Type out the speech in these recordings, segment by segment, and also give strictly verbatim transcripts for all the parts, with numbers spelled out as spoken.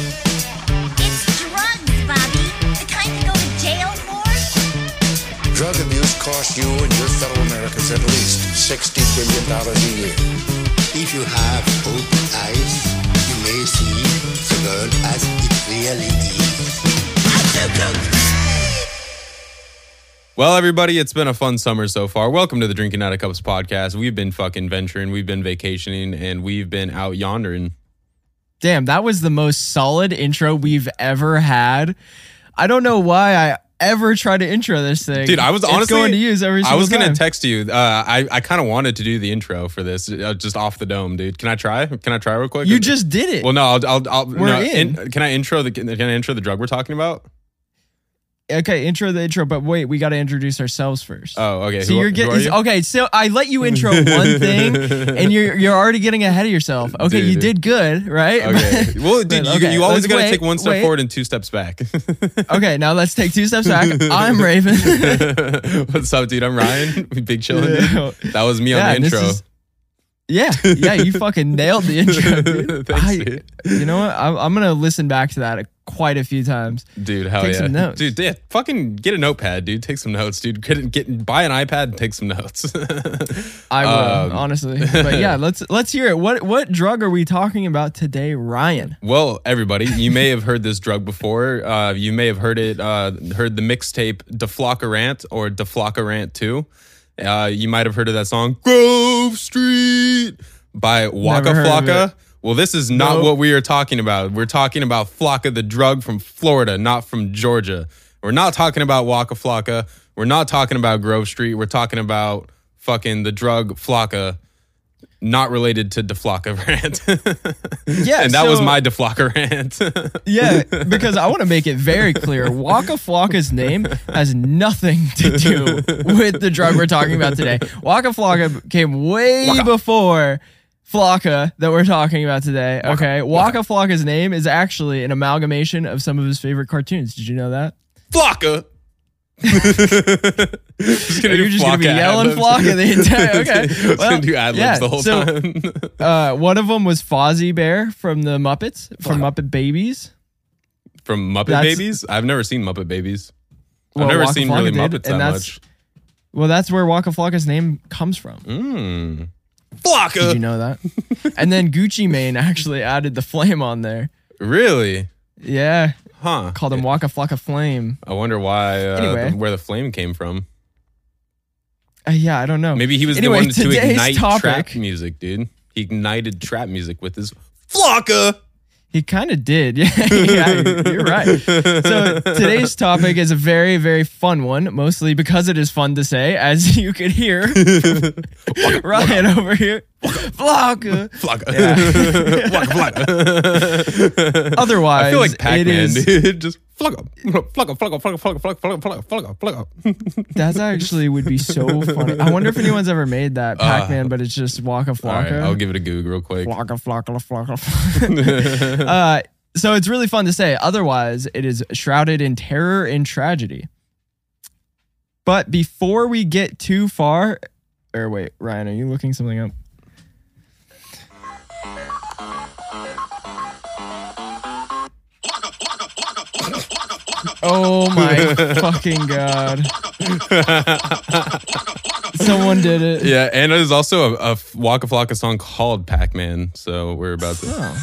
It's drugs, Bobby. The kind you go to jail for. Drug abuse costs you and your fellow Americans at least sixty billion dollars a year. If you have open eyes, you may see the world as it really is. Well, everybody, it's been a fun summer so far. Welcome to the Drinking Out of Cups podcast. We've been fucking venturing, we've been vacationing, and we've been out yondering. Damn, that was the most solid intro we've ever had. I don't know why I ever tried to intro this thing. Dude, I was honestly it's going to use every single I was going to text you. Uh, I, I kind of wanted to do the intro for this uh, just off the dome, dude. Can I try? Can I try real quick? You or, just did it. Well, no, I'll. I'll, I'll We're no, in. in. Can I intro the? Can I intro the drug we're talking about? Okay, intro the intro, but wait, we got to introduce ourselves first. Oh, okay. So who, you're getting you? okay. So I let you intro one thing, and you're you're already getting ahead of yourself. Okay, dude, you dude. did good, right? Okay. Well, dude, but, okay, you, you always got to take one step wait. forward and two steps back. Okay, now let's take two steps back. I'm Raven. What's up, dude? I'm Ryan. Big chillin'. Dude. That was me yeah, on the intro. Is, yeah, yeah, you fucking nailed the intro, dude. Thanks, I, dude. You know what? I'm, I'm gonna listen back to that quite a few times, dude. Hell take yeah, some notes. Dude. Yeah, fucking get a notepad, dude. Take some notes, dude. Get get buy an iPad and take some notes. I will um, honestly, but yeah, let's let's hear it. What what drug are we talking about today, Ryan? Well, everybody, you may have heard this drug before. Uh, you may have heard it. Uh, heard the mixtape DeFlockaRant or DeFlockaRant Two. Uh, you might have heard of that song Grove Street by Waka Flocka. Well, this is not nope. what we are talking about. We're talking about Flocka the drug from Florida, not from Georgia. We're not talking about Waka Flocka. We're not talking about Grove Street. We're talking about fucking the drug Flocka, not related to DeFlockaRant. Yeah, and that so, was my DeFlockaRant. Yeah, because I want to make it very clear, Waka Flocka's name has nothing to do with the drug we're talking about today. Waka Flocka came way Waka. before Flocka that we're talking about today. Okay, Waka, Waka Flocka's name is actually an amalgamation of some of his favorite cartoons. Did you know that? Flocka. just gonna You're just going to be yelling Flocka the entire okay. I was well, going to do ad-libs yeah. the whole so, time. uh, one of them was Fozzie Bear from the Muppets, from Flocka. Muppet Babies. From Muppet that's, Babies? I've never seen Muppet Babies. I've well, never Waka seen Flocka really did, Muppets that much. Well, that's where Waka Flocka's name comes from. Mm. Flocka! Did you know that? And then Gucci Mane actually added the flame on there. Really? Yeah. Huh. Called him Waka Flocka Flame. I wonder why, uh, anyway. the, where the flame came from. Uh, yeah, I don't know. Maybe he was anyway, the one to ignite topic, trap music, dude. He ignited trap music with his Flocka. He kind of did. Yeah, yeah, you're right. So today's topic is a very, very fun one, mostly because it is fun to say, as you could hear. Flocka, Ryan Flocka. over here. Flocka. Flocka. Yeah. Flocka, Flocka. Otherwise, I feel like Pac-Man, is, dude. Just Flocka. Flocka, Flocka, Flocka, Flocka, Flocka, Flocka, Flocka, Flocka. That actually would be so funny. I wonder if anyone's ever made that Pac-Man, uh, but it's just Waka Flocka. All right, I'll give it a Google real quick. Flocka, Flocka, Flocka, Flocka. Uh, so it's really fun to say. Otherwise, it is shrouded in terror and tragedy. But before we get too far, or wait, Ryan, are you looking something up? Oh my fucking god! Someone did it. Yeah, and there's also a, a Waka Flocka song called Pac-Man. So we're about to. Oh.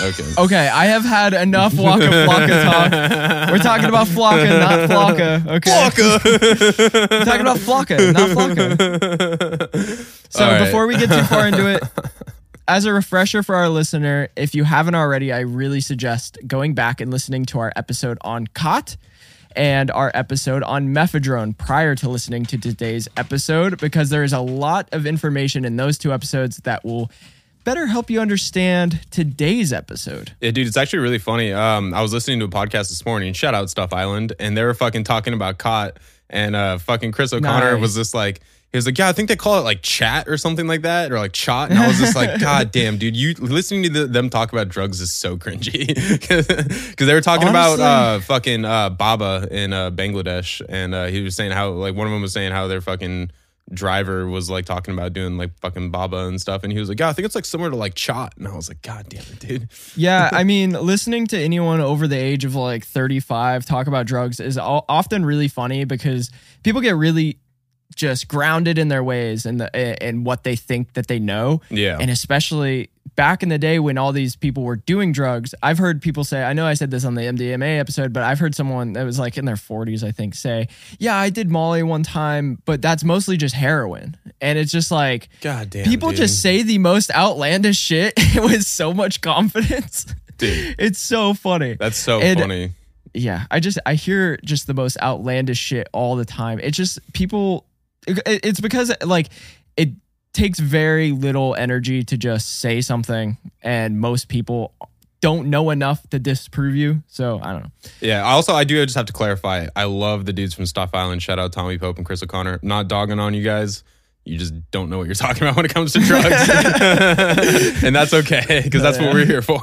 Okay. Okay, I have had enough Waka Flocka talk. We're talking about Flocka, not Flocka. Okay. Flocka. We're talking about Flocka, not Flocka. So right. Before we get too far into it, as a refresher for our listener, if you haven't already, I really suggest going back and listening to our episode on C O T and our episode on Mephedrone prior to listening to today's episode, because there is a lot of information in those two episodes that will better help you understand today's episode. Yeah, dude, it's actually really funny. Um, I was listening to a podcast this morning, shout out Stock Island, and they were fucking talking about C O T, and uh, fucking Chris O'Connor nice. was just like, he was like, yeah, I think they call it like chat or something like that, or like chot, and I was just like, god damn, dude, you listening to the, them talk about drugs is so cringy, because they were talking Honestly. about uh, fucking uh, Baba in uh, Bangladesh, and uh, he was saying how, like, one of them was saying how they're fucking driver was like talking about doing like fucking Baba and stuff, and he was like, yeah, I think it's like similar to like Chot. And I was like, God damn it, dude. Yeah, I mean, listening to anyone over the age of like thirty-five talk about drugs is often really funny because people get really just grounded in their ways and the and what they think that they know. Yeah. And especially back in the day when all these people were doing drugs, I've heard people say, I know I said this on the M D M A episode, but I've heard someone that was like in their forties, I think, say, yeah, I did Molly one time, but that's mostly just heroin. And it's just like, God damn, people dude. just say the most outlandish shit with so much confidence. Dude. It's so funny. That's so and, funny. Yeah. I just, I hear just the most outlandish shit all the time. It's just people... It's because like it takes very little energy to just say something, and most people don't know enough to disprove you. So I don't know. Yeah. Also, I do just have to clarify. I love the dudes from Stock Island. Shout out Tommy Pope and Chris O'Connor. Not dogging on you guys. You just don't know what you're talking about when it comes to drugs, and that's okay because that's yeah. what we're here for.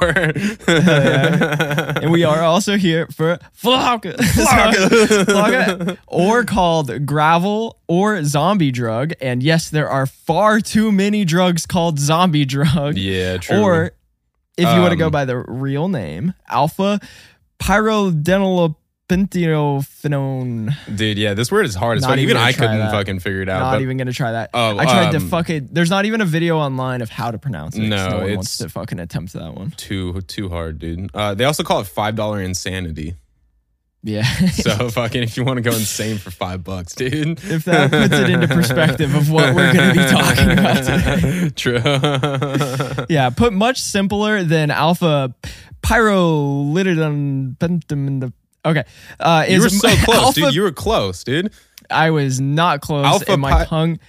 yeah. And we are also here for Flocka, Flocka, or called gravel or zombie drug. And yes, there are far too many drugs called zombie drug. Yeah, true. Or if you um, want to go by the real name, alpha-Pyrrolidinopentiophenone. Pentinophenone. Dude, yeah, this word is hard as fuck. Even I couldn't that. fucking figure it out. Not but, even gonna try that. Oh, I tried um, to fucking. There's not even a video online of how to pronounce it. No, no one it's wants to fucking attempt that one. Too too hard, dude. Uh, they also call it five dollar insanity. Yeah. So fucking, if you want to go insane for five bucks, dude. If that puts it into perspective of what we're going to be talking about today. True. Yeah, put much simpler than alpha pyrolidinopentiophenone. Okay. Uh, you were so close, alpha, dude. You were close, dude. I was not close. Alpha and my pi- tongue.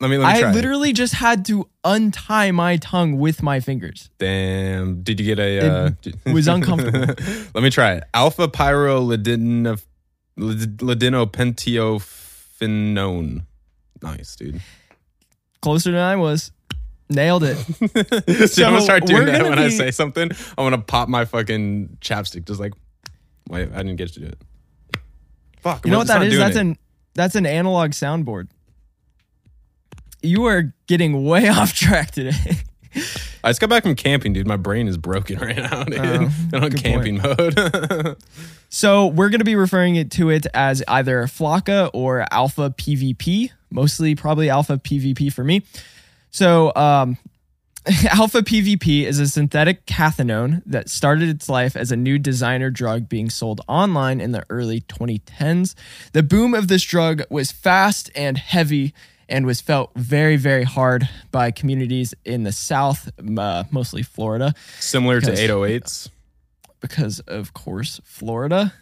Let me, let me I try literally it. just had to untie my tongue with my fingers. Damn. Did you get a... Uh, it was uncomfortable. Let me try it. Alpha-Pyrrolidinopentiophenone. Nice, dude. Closer than I was. Nailed it. So, so I'm going to start doing that when be- I say something. I'm going to pop my fucking chapstick just like... Wait, I didn't get to do it. Fuck. You know what that is? That's an that's an analog soundboard. You are getting way off track today. I just got back from camping, dude. My brain is broken right now, dude. Oh, I'm on camping point. mode. So we're going to be referring it to it as either Flakka or Alpha P V P. Mostly probably Alpha P V P for me. So... um Alpha P V P is a synthetic cathinone that started its life as a new designer drug being sold online in the early twenty tens. The boom of this drug was fast and heavy and was felt very, very hard by communities in the South, uh, mostly Florida. Similar because, to eight oh eights? Because, of course, Florida.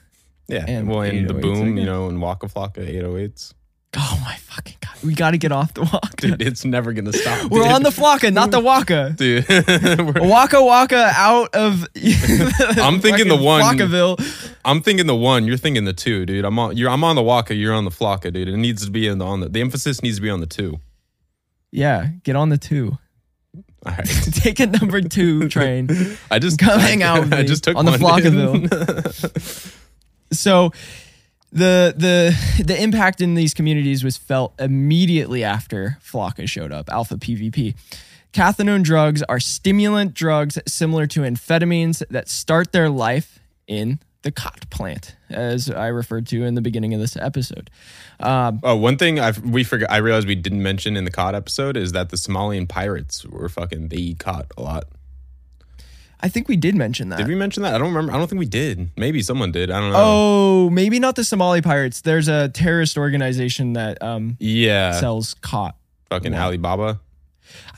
Yeah, and well, and the boom, again. you know, and Waka Flocka, eight oh eights. Oh my fucking God. We got to get off the Waka. Dude, it's never going to stop. Dude. We're on the Flocka, not the Waka. Dude. Waka Waka out of I'm thinking the one. Flockaville. I'm thinking the one. You're thinking the two, dude. I'm on you're I'm on the Waka, you're on the Flocka, dude. It needs to be in the, on the the emphasis needs to be on the two. Yeah, get on the two. All right. Take a number two train. I just come I, hang out with me I just took on one, the Flockaville. So The the the impact in these communities was felt immediately after Flakka showed up, Alpha P V P. Cathinone drugs are stimulant drugs similar to amphetamines that start their life in the C O T plant, as I referred to in the beginning of this episode. Um, oh, one thing I've, we forgot, I realized we didn't mention in the C O T episode is that the Somalian pirates were fucking, they C O T a lot. I think we did mention that. Did we mention that? I don't remember. I don't think we did. Maybe someone did. I don't know. Oh, maybe not the Somali pirates. There's a terrorist organization that um yeah. sells C O T. Fucking yeah. Alibaba.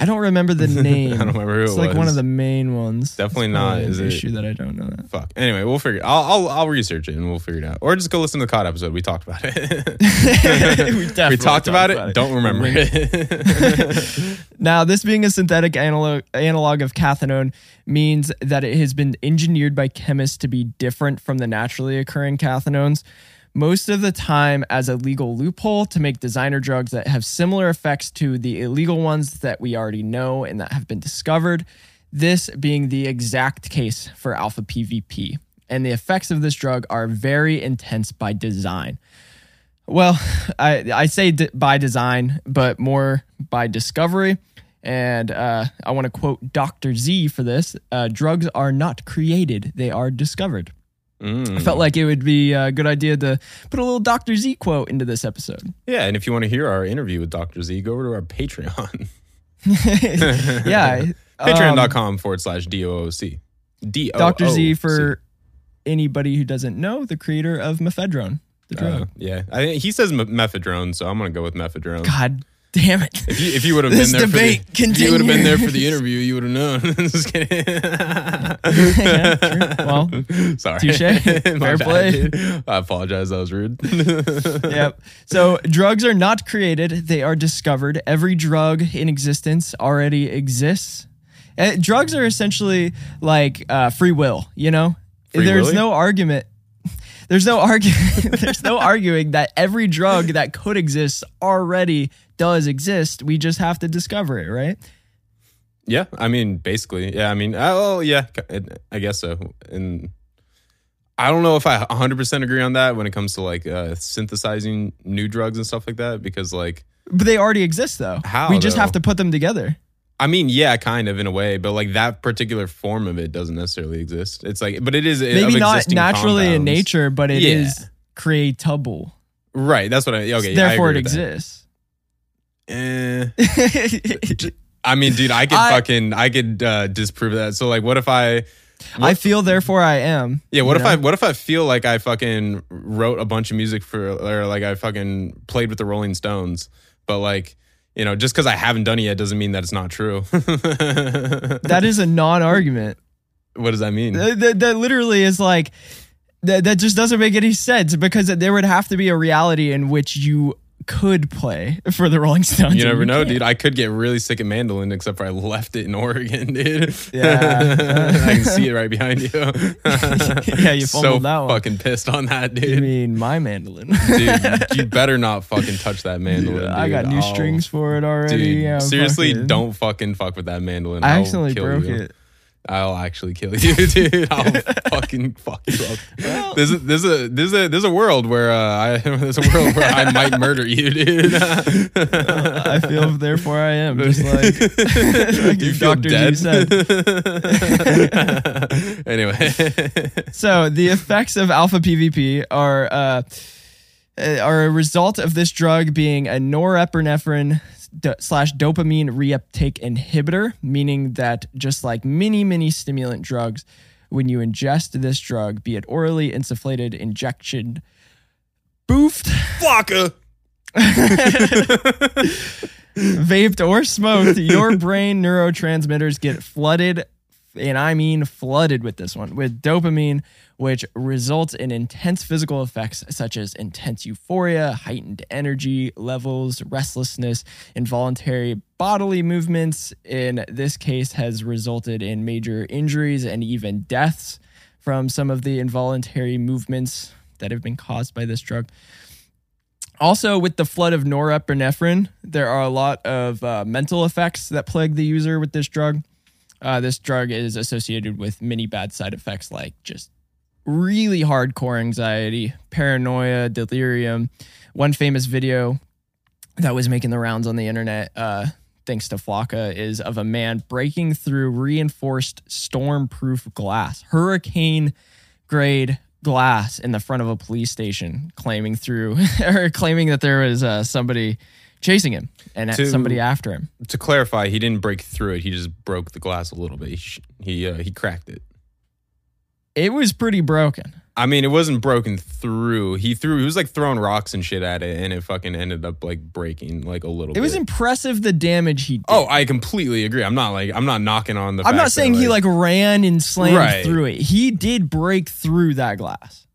I don't remember the name. I don't remember who it's it like was. It's like one of the main ones. Definitely it's not. Is an it? issue that I don't know that. Fuck. Anyway, we'll figure it out. I'll, I'll, I'll research it and we'll figure it out. Or just go listen to the C O T episode. We talked about it. we, we talked, talked about, about it. it. Don't remember it. Now, this being a synthetic analog, analog of cathinone means that it has been engineered by chemists to be different from the naturally occurring cathinones. Most of the time as a legal loophole to make designer drugs that have similar effects to the illegal ones that we already know and that have been discovered, this being the exact case for Alpha P V P. And the effects of this drug are very intense by design. Well, I, I say d- by design, but more by discovery. And uh, I want to quote Doctor Z for this. Uh, drugs are not created. They are discovered. Mm. I felt like it would be a good idea to put a little Doctor Z quote into this episode. Yeah, and if you want to hear our interview with Doctor Z, go over to our Patreon. Yeah. Patreon dot com um, forward slash D O O C. D O O C. Doctor Z, for anybody who doesn't know, the creator of Mephedrone, the drug. Uh, yeah, I, he says Mephedrone, so I'm going to go with Mephedrone. God damn it. If you, if you would have been there for the, if you would have been there for the interview, you would have known. Just kidding. Yeah, true. Well, sorry. Touché. Fair play. Dude. I apologize. That was rude. Yep. So drugs are not created. They are discovered. Every drug in existence already exists. Uh, drugs are essentially like uh, free will, you know? Free There's willy? no argument. There's no argu- There's no arguing that every drug that could exist already does exist. We just have to discover it, right? Yeah, I mean, basically. Yeah, I mean, oh, yeah, I guess so. And I don't know if I one hundred percent agree on that when it comes to, like, uh, synthesizing new drugs and stuff like that, because, like... But they already exist, though. How, We just though? have to put them together. I mean, yeah, kind of in a way, but, like, that particular form of it doesn't necessarily exist. It's like... But it is... Maybe not naturally compounds. in nature, but it yeah. is creatable. Right, that's what I... Okay, so therefore, I agree it exists. That. Eh. I mean, dude, I could I, fucking, I could uh, disprove that. So, like, what if I, what, I feel, therefore I am. Yeah. What if know? I, what if I feel like I fucking wrote a bunch of music for, or like I fucking played with the Rolling Stones, but like, you know, just because I haven't done it yet doesn't mean that it's not true. That is a non-argument. What does that mean? That, that, that literally is like, that, that just doesn't make any sense, because there would have to be a reality in which you could play for the Rolling Stones. You never you know, can. dude. I could get really sick at mandolin, except for I left it in Oregon, dude. Yeah. I can see it right behind you. Yeah, you fumbled so that one. So fucking pissed on that, dude. You mean my mandolin. Dude, you better not fucking touch that mandolin, dude. dude. I got new oh. strings for it already. Dude, yeah, seriously, fucking. don't fucking fuck with that mandolin. I I'll accidentally broke you. it. I'll actually kill you, dude. I'll fucking fuck you up. Well, there's a there's a there's a there's a world where uh, I there's a world where I might murder you, dude. Uh, I feel therefore I am, just like, like you feel Doctor dead. Said. Anyway, so the effects of alpha P V P are uh, are a result of this drug being a norepinephrine Do- slash dopamine reuptake inhibitor, meaning that just like many, many stimulant drugs, when you ingest this drug, be it orally, insufflated, injection, boofed, Flocka, vaped, or smoked, your brain neurotransmitters get flooded, and I mean flooded with this one, with dopamine, which results in intense physical effects such as intense euphoria, heightened energy levels, restlessness, involuntary bodily movements. In this case, has resulted in major injuries and even deaths from some of the involuntary movements that have been caused by this drug. Also, with the flood of norepinephrine, there are a lot of uh, mental effects that plague the user with this drug. Uh, this drug is associated with many bad side effects, like just really hardcore anxiety, paranoia, delirium. One famous video that was making the rounds on the internet, uh, thanks to Flakka, is of a man breaking through reinforced storm-proof glass, hurricane-grade glass in the front of a police station, claiming through or claiming that there was uh, somebody chasing him and to, somebody after him. To clarify, he didn't break through it. He just broke the glass a little bit. He he, uh, he cracked it. It was pretty broken. I mean, it wasn't broken through. He threw. He was like throwing rocks and shit at it, and it fucking ended up like breaking like a little. It bit. It was impressive the damage he did. Oh, I completely agree. I'm not like I'm not knocking on the. I'm not saying that, like, he like ran and slammed right. through it. He did break through that glass.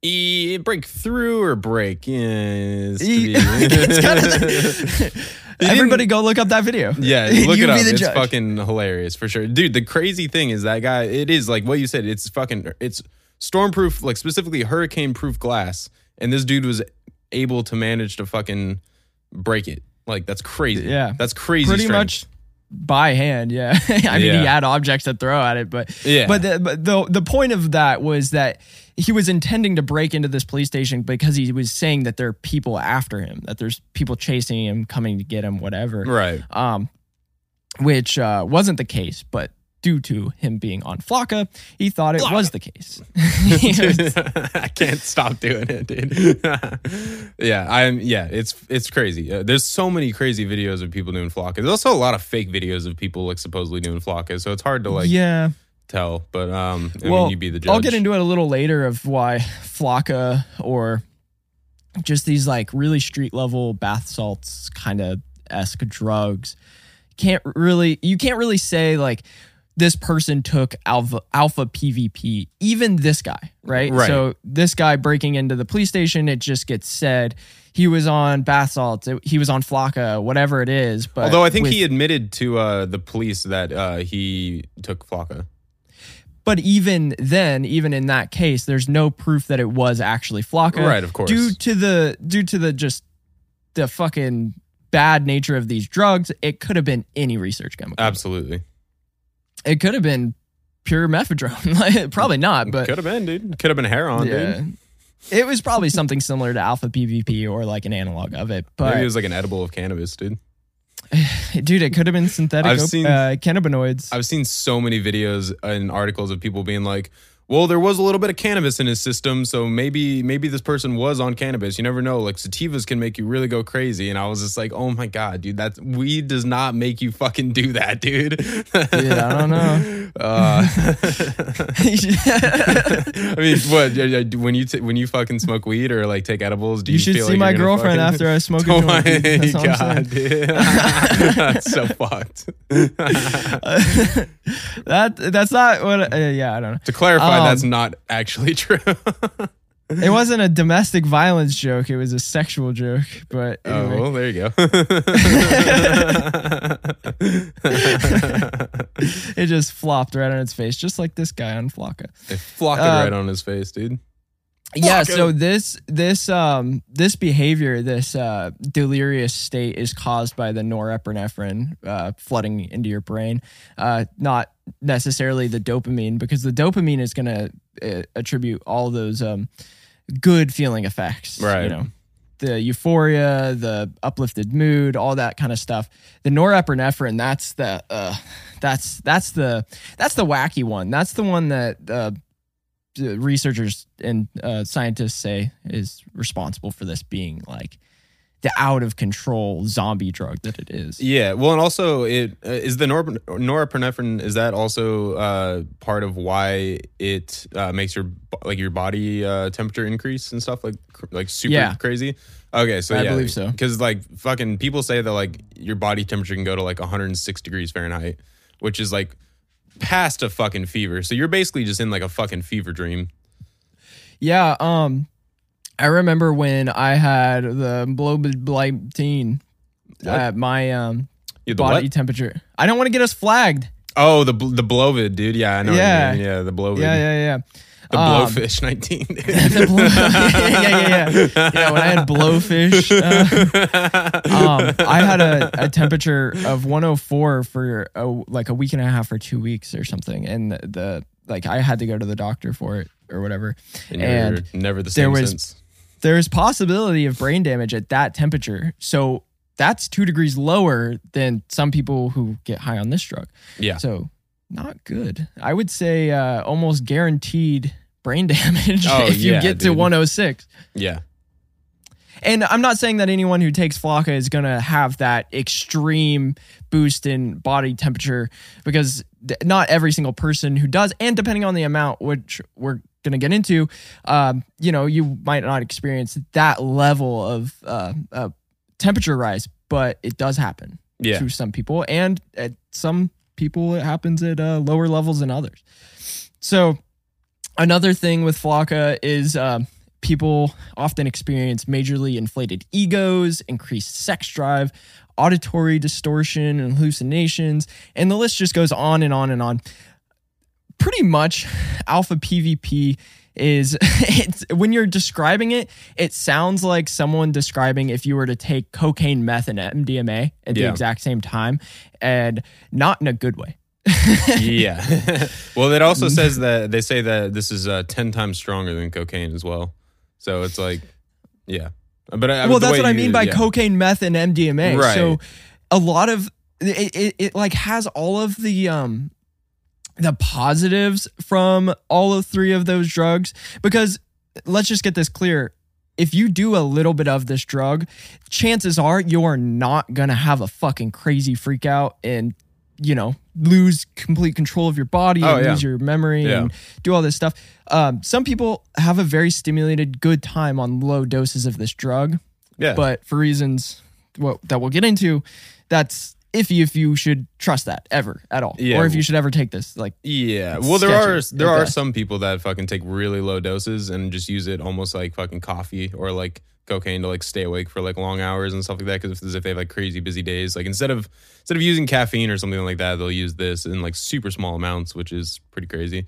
E, break through or break is. E, it's kind of, everybody go look up that video. Yeah, look it up. It's judge. fucking hilarious for sure. Dude, the crazy thing is that guy, it is like what you said, it's fucking, it's stormproof, like specifically hurricane-proof glass. And this dude was able to manage to fucking break it. Like, that's crazy. Yeah. That's crazy. Pretty strange. much by hand. Yeah. I mean, yeah. he had objects to throw at it, but, yeah. but, the, but the, the point of that was that he was intending to break into this police station because he was saying that there are people after him, that there's people chasing him, coming to get him, whatever. Right. Um, which uh, wasn't the case, but due to him being on Flocka, he thought it Flocka. was the case. was, I can't stop doing it, dude. yeah, I'm. Yeah, it's it's crazy. Uh, there's so many crazy videos of people doing Flocka. There's also a lot of fake videos of people like supposedly doing Flocka, so it's hard to like yeah. tell. But um, I well, mean, you be the judge. I'll get into it a little later of why Flocka or just these like really street level bath salts kind of esque drugs can't really. You can't really say like. This person took alpha alpha P V P, even this guy, right? right? So this guy breaking into the police station, it just gets said he was on bath salts, it, he was on Flocka, whatever it is. But although I think with, he admitted to uh, the police that uh, he took Flocka. But even then, even in that case, there's no proof that it was actually Flocka, right? Of course, due to the due to the just the fucking bad nature of these drugs, it could have been any research chemical. Absolutely. It could have been pure Mephedrone. Probably not, but... Could have been, dude. Could have been heroin, yeah. dude. It was probably something similar to alpha-P V P or like an analog of it, but... Maybe it was like an edible of cannabis, dude. Dude, it could have been synthetic I've op- seen, uh, cannabinoids. I've seen so many videos and articles of people being like, well, there was a little bit of cannabis in his system, so maybe maybe this person was on cannabis. You never know. Like, sativas can make you really go crazy. And I was just like, oh, my God, dude, that's weed does not make you fucking do that, dude. Yeah, I don't know. Uh, I mean, what, when you, t- when you fucking smoke weed or, like, take edibles, do you, you should feel see like my girlfriend fucking... after I smoke oh, a joint. That's all God, I'm dude. That's so fucked. that That's not what, uh, yeah, I don't know. To clarify, um, that's not actually true. It wasn't a domestic violence joke. It was a sexual joke. But anyway. Oh, well, there you go. It just flopped right on its face, just like this guy on Flocka. It flopped uh, right on his face, dude. Yeah, Flocka. so this this um this behavior, this uh, delirious state is caused by the norepinephrine uh, flooding into your brain, uh, not necessarily the dopamine, because the dopamine is going to uh, attribute all those um, good feeling effects, right? You know, the euphoria, the uplifted mood, all that kind of stuff. The norepinephrine, that's the uh, that's that's the that's the wacky one. That's the one that. Uh, researchers and uh, scientists say is responsible for this being like the out of control zombie drug that it is. Yeah. Well, and also it uh, is the nor- norepinephrine. Is that also uh, part of why it uh, makes your, like your body uh, temperature increase and stuff like, like super yeah. crazy. Okay. So I yeah, believe so. Cause like fucking people say that like your body temperature can go to like one hundred six degrees Fahrenheit, which is like, past a fucking fever. So you're basically just in like a fucking fever dream. Yeah. Um, I remember when I had the blood-blighteen at my um body what? temperature. I don't want to get us flagged. Oh, the the blovid, dude. Yeah, I know. Yeah, what you mean. yeah, the blovid. Yeah, yeah, yeah. The um, blowfish nineteen. Dude. The blow- yeah, yeah, yeah. Yeah, when I had blowfish, uh, um, I had a, a temperature of one oh four for a, like a week and a half or two weeks or something, and the, the like I had to go to the doctor for it or whatever. And, and never the same there was sense. There was possibility of brain damage at that temperature, so that's two degrees lower than some people who get high on this drug. Yeah. So not good. I would say uh, almost guaranteed. Brain damage oh, if you yeah, get to dude. one oh six. Yeah. And I'm not saying that anyone who takes Flocka is going to have that extreme boost in body temperature, because th- not every single person who does, and depending on the amount, which we're going to get into, um, you know, you might not experience that level of uh, uh, temperature rise, but it does happen yeah. to some people. And at some people, it happens at uh, lower levels than others. So... Another thing with Flocka is um, people often experience majorly inflated egos, increased sex drive, auditory distortion and hallucinations, and the list just goes on and on and on. Pretty much alpha P V P is it's, when you're describing it, it sounds like someone describing if you were to take cocaine, meth, and M D M A at yeah. the exact same time, and not in a good way. yeah. Well, it also says that they say that this is uh, ten times stronger than cocaine as well. So it's like, yeah. But I, well, that's what I mean by yeah. cocaine, meth, and M D M A. Right. So a lot of it, it, it like has all of the um the positives from all of three of those drugs, because let's just get this clear. If you do a little bit of this drug, chances are you're not going to have a fucking crazy freak out and, you know, lose complete control of your body oh, and yeah. lose your memory yeah. and do all this stuff. Um, some people have a very stimulated good time on low doses of this drug. Yeah. But for reasons well, that we'll get into, that's iffy if you should trust that ever at all. Yeah. Or if you should ever take this. Like, yeah. Well, there are there like are that. some people that fucking take really low doses and just use it almost like fucking coffee or like cocaine to like stay awake for like long hours and stuff like that, because as if they have like crazy busy days, like instead of instead of using caffeine or something like that, they'll use this in like super small amounts, which is pretty crazy.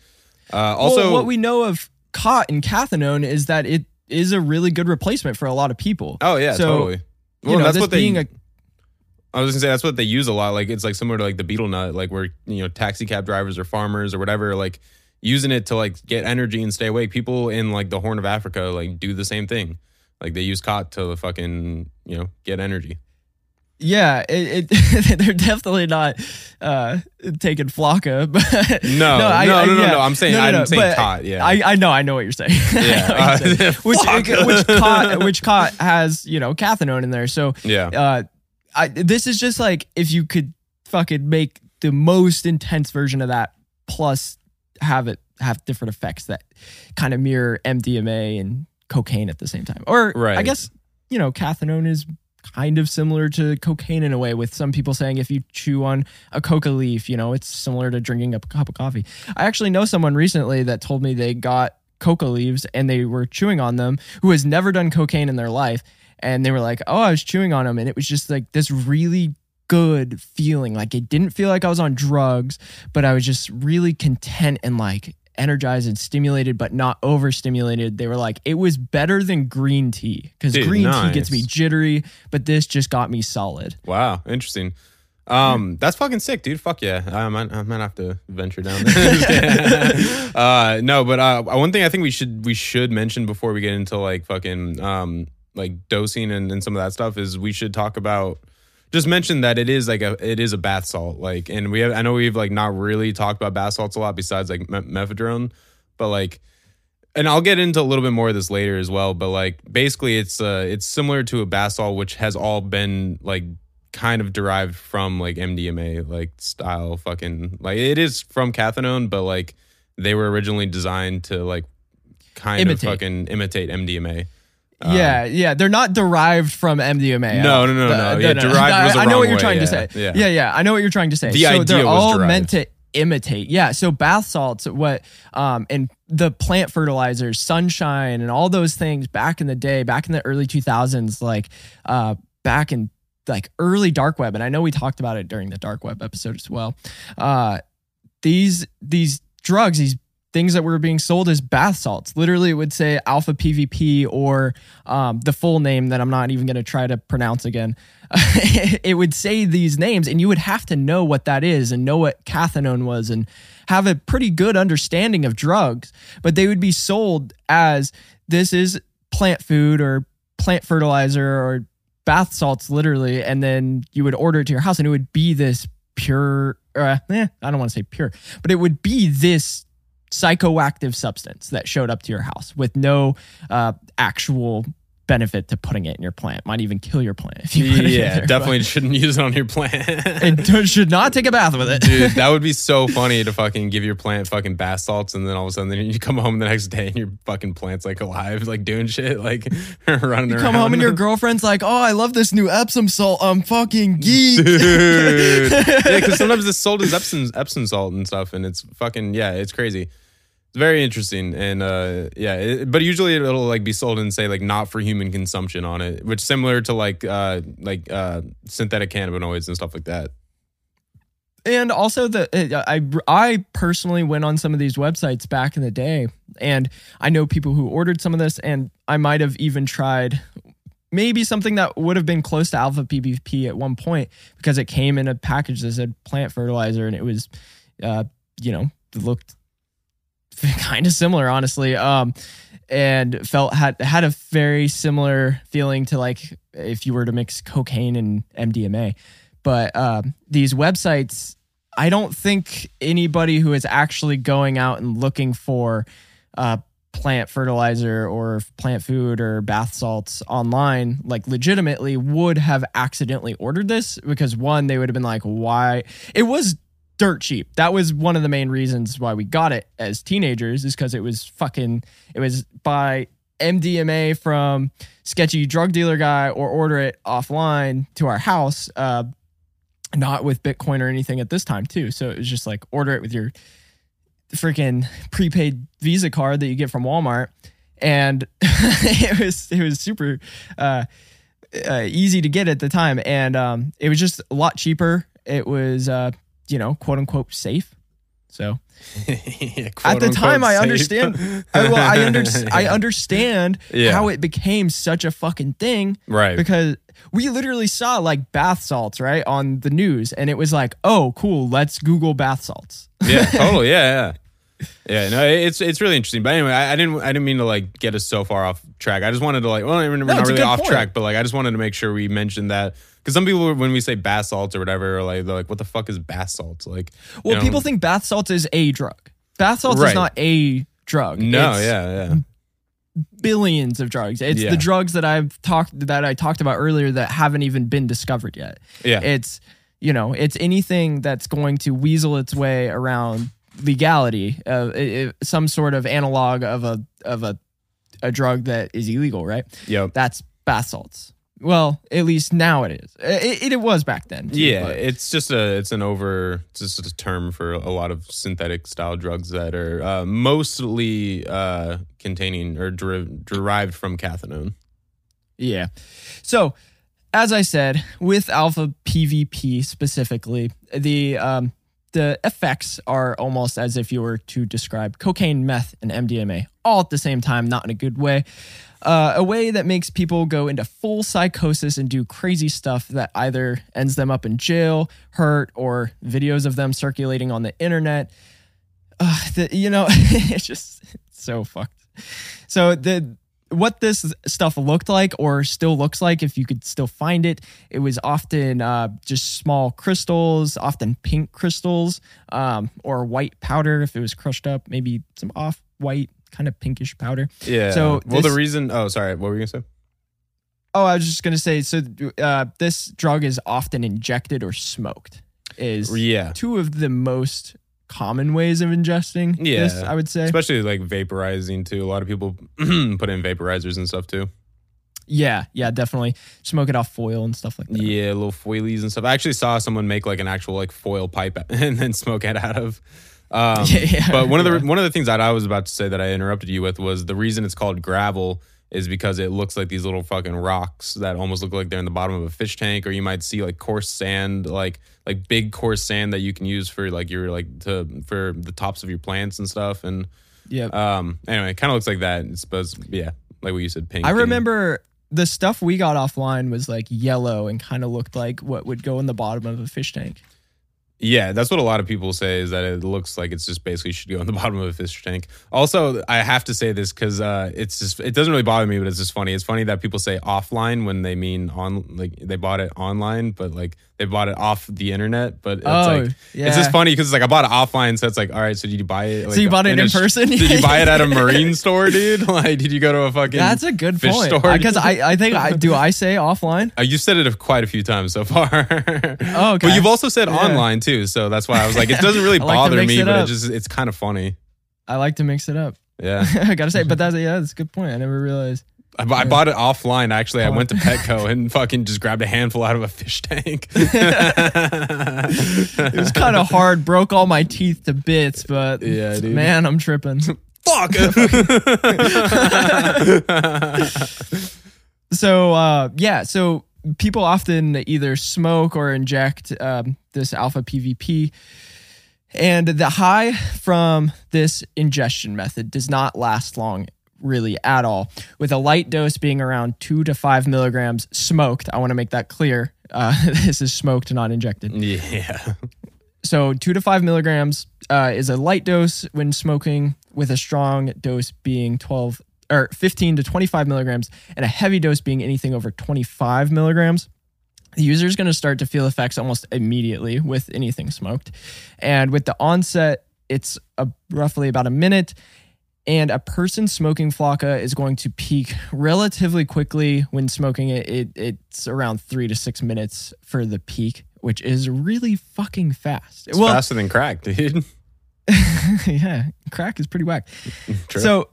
Uh, also, well, what we know of C O T and cathinone is that it is a really good replacement for a lot of people. Oh yeah, so, totally. Well, you know, that's what they. Being a, I was gonna say that's what they use a lot. Like it's like similar to like the betel nut, like where you know taxi cab drivers or farmers or whatever, like using it to like get energy and stay awake. People in like the Horn of Africa like do the same thing. Like they use C O T to fucking, you know, get energy. Yeah, it, it, they're definitely not uh, taking Flakka. But no, no, I, no, I, no, no, yeah. no. I'm saying, no, no, I'm no, saying C O T. Yeah, I, I know, I know what you're saying. Yeah, uh, you're saying. which it, which C O T which C O T has you know cathinone in there. So yeah, uh, I, this is just like if you could fucking make the most intense version of that, plus have it have different effects that kind of mirror M D M A and cocaine at the same time. Or right. I guess, you know, cathinone is kind of similar to cocaine in a way, with some people saying if you chew on a coca leaf, you know, it's similar to drinking a cup of coffee. I actually know someone recently that told me they got coca leaves and they were chewing on them, who has never done cocaine in their life. And they were like, oh, I was chewing on them. And it was just like this really good feeling. Like it didn't feel like I was on drugs, but I was just really content and like energized and stimulated, but not overstimulated. They were like, it was better than green tea, because green nice. tea gets me jittery, but this just got me solid. Wow, interesting. Um, yeah. That's fucking sick, dude. Fuck yeah. I might, I might have to venture down there. uh, no, but uh, one thing I think we should we should mention before we get into like fucking um like dosing and, and some of that stuff is we should talk about. Just mention that it is like a it is a bath salt, like, and we have I know we've like not really talked about bath salts a lot besides like me- mephedrone, but like, and I'll get into a little bit more of this later as well. But like, basically, it's uh it's similar to a bath salt, which has all been like kind of derived from like M D M A like style fucking like it is from cathinone, but like they were originally designed to like kind imitate. of fucking imitate M D M A. Yeah, yeah, they're not derived from M D M A. No, no, no, the, no. The, yeah, no, derived no. Was the I know what you're way, trying yeah, to say. Yeah. yeah, yeah, I know what you're trying to say. The so idea they're was all derived. meant to imitate. Yeah, so bath salts, what, um, and the plant fertilizers, sunshine, and all those things back in the day, back in the early two thousands, like uh, back in like early dark web, and I know we talked about it during the dark web episode as well. Uh, these these drugs, these. things that were being sold as bath salts. Literally, it would say alpha P V P or um, the full name that I'm not even going to try to pronounce again. It would say these names, and you would have to know what that is and know what cathinone was and have a pretty good understanding of drugs. But they would be sold as this is plant food or plant fertilizer or bath salts, literally. And then you would order it to your house, and it would be this pure, uh, eh, I don't want to say pure, but it would be this psychoactive substance that showed up to your house with no uh, actual benefit to putting it in your plant. Might even kill your plant if you put yeah, it in there, definitely but. Shouldn't use it on your plant. And should not take a bath with it. Dude, that would be so funny to fucking give your plant fucking bath salts, and then all of a sudden you come home the next day and your fucking plant's like alive, like doing shit, like running around. You come around. Home and your girlfriend's like, oh, I love this new Epsom salt. I'm fucking geeked. Dude. Yeah, because sometimes this salt is Epsom, Epsom salt and stuff, and it's fucking, yeah, it's crazy. Very interesting, and uh, yeah, it, but usually it'll like be sold and say like not for human consumption on it, which is similar to like uh, like uh, synthetic cannabinoids and stuff like that. And also, the I I personally went on some of these websites back in the day, and I know people who ordered some of this, and I might have even tried maybe something that would have been close to alpha P V P at one point, because it came in a package that said plant fertilizer, and it was, uh, you know, looked kind of similar, honestly, um, and felt had had a very similar feeling to like if you were to mix cocaine and M D M A. But um, these websites, I don't think anybody who is actually going out and looking for uh, plant fertilizer or plant food or bath salts online, like legitimately, would have accidentally ordered this, because one, they would have been like, why? It was dirt cheap. That was one of the main reasons why we got it as teenagers, is because it was fucking, it was by... M D M A from sketchy drug dealer guy, or order it offline to our house, uh, not with Bitcoin or anything at this time too. So it was just like, order it with your freaking prepaid Visa card that you get from Walmart. And it was, it was super uh, uh, easy to get at the time. And um, it was just a lot cheaper. It was, uh, you know, quote unquote safe. So yeah, at the time, I understand, I, well, I, under, yeah. I understand yeah. how it became such a fucking thing. Right. Because we literally saw like bath salts, right, on the news. And it was like, oh, cool, let's Google bath salts. Yeah, totally. Yeah, yeah. Yeah, no, it's it's really interesting. But anyway, I, I didn't I didn't mean to like get us so far off track. I just wanted to like, well, we're no, not really off point. track, but like I just wanted to make sure we mentioned that. Because some people, when we say bath salts or whatever, are like, they're like, what the fuck is bath salts? Like, well, you know, people think bath salts is a drug. Bath salts right. is not a drug. No, it's yeah, yeah. Billions of drugs. It's yeah. the drugs that I've talked that I talked about earlier that haven't even been discovered yet. Yeah. It's, you know, it's anything that's going to weasel its way around legality, uh, it, it, some sort of analog of a of a a drug that is illegal, right? Yeah. That's bath salts. Well, at least now it is. It, it, it was back then. Too, yeah, but. it's just a it's an over it's just a term for a lot of synthetic style drugs that are uh, mostly uh, containing or der- derived from cathinone. Yeah. So, as I said, with alpha P V P specifically, the um, the effects are almost as if you were to describe cocaine, meth, and M D M A all at the same time, not in a good way. Uh, a way that makes people go into full psychosis and do crazy stuff that either ends them up in jail, hurt, or videos of them circulating on the internet. Uh, the, you know, it's just it's so fucked. So the what this stuff looked like, or still looks like, if you could still find it, it was often uh, just small crystals, often pink crystals, um, or white powder if it was crushed up, maybe some off-white kind of pinkish powder. Yeah. So this, well, the reason. Oh, sorry. What were you gonna say? Oh, I was just gonna say. So uh, this drug is often injected or smoked. Is yeah. two of the most common ways of ingesting. Yeah. This, I would say, especially like vaporizing too. A lot of people put in vaporizers and stuff too. Yeah. Yeah. Definitely smoke it off foil and stuff like that. Yeah, little foilies and stuff. I actually saw someone make like an actual like foil pipe and then smoke it out of. Um, yeah, yeah, but one of the yeah. one of the things that I was about to say that I interrupted you with was the reason it's called gravel is because it looks like these little fucking rocks that almost look like they're in the bottom of a fish tank, or you might see like coarse sand, like like big coarse sand that you can use for like your like to for the tops of your plants and stuff. And yeah, um, anyway, it kind of looks like that. It's supposed yeah, like what you said, pink. I remember. And, the stuff we got offline was like yellow and kind of looked like what would go in the bottom of a fish tank. Yeah, that's what a lot of people say, is that it looks like it's just basically should go in the bottom of a fish tank. Also, I have to say this because uh, it's just it doesn't really bother me, but it's just funny. It's funny that people say offline when they mean on, like they bought it online, but like they bought it off the internet. But it's oh, like yeah. it's just funny because it's like I bought it offline, so it's like, all right, so did you buy it? Like, so you bought it in, in person? Did you buy it at a marine store, dude? Like, did you go to a fucking that's a good fish point store? Because I, I think I do. I say offline. Uh, you said it quite a few times so far. Oh, okay. But you've also said yeah. online too, so that's why I was like, it doesn't really bother like me, it but it just it's kind of funny. I like to mix it up. Yeah, I gotta say, but that's yeah, that's a good point. I never realized. I, I bought it offline. Actually, oh. I went to Petco and fucking just grabbed a handful out of a fish tank. It was kind of hard. Broke all my teeth to bits, but yeah, dude. Man, I'm tripping. Fuck. So uh, yeah, so people often either smoke or inject um, this alpha P V P. And the high from this ingestion method does not last long, really, at all, with a light dose being around two to five milligrams smoked. I want to make that clear. Uh, this is smoked, not injected. Yeah. So two to five milligrams uh, is a light dose when smoking, with a strong dose being twelve or fifteen to twenty-five milligrams, and a heavy dose being anything over twenty-five milligrams. The user is going to start to feel effects almost immediately with anything smoked. And with the onset, it's a, roughly about a minute. And a person smoking Flakka is going to peak relatively quickly when smoking it. it. It's around three to six minutes for the peak, which is really fucking fast. It's well, faster than crack, dude. Yeah, crack is pretty whack. True. So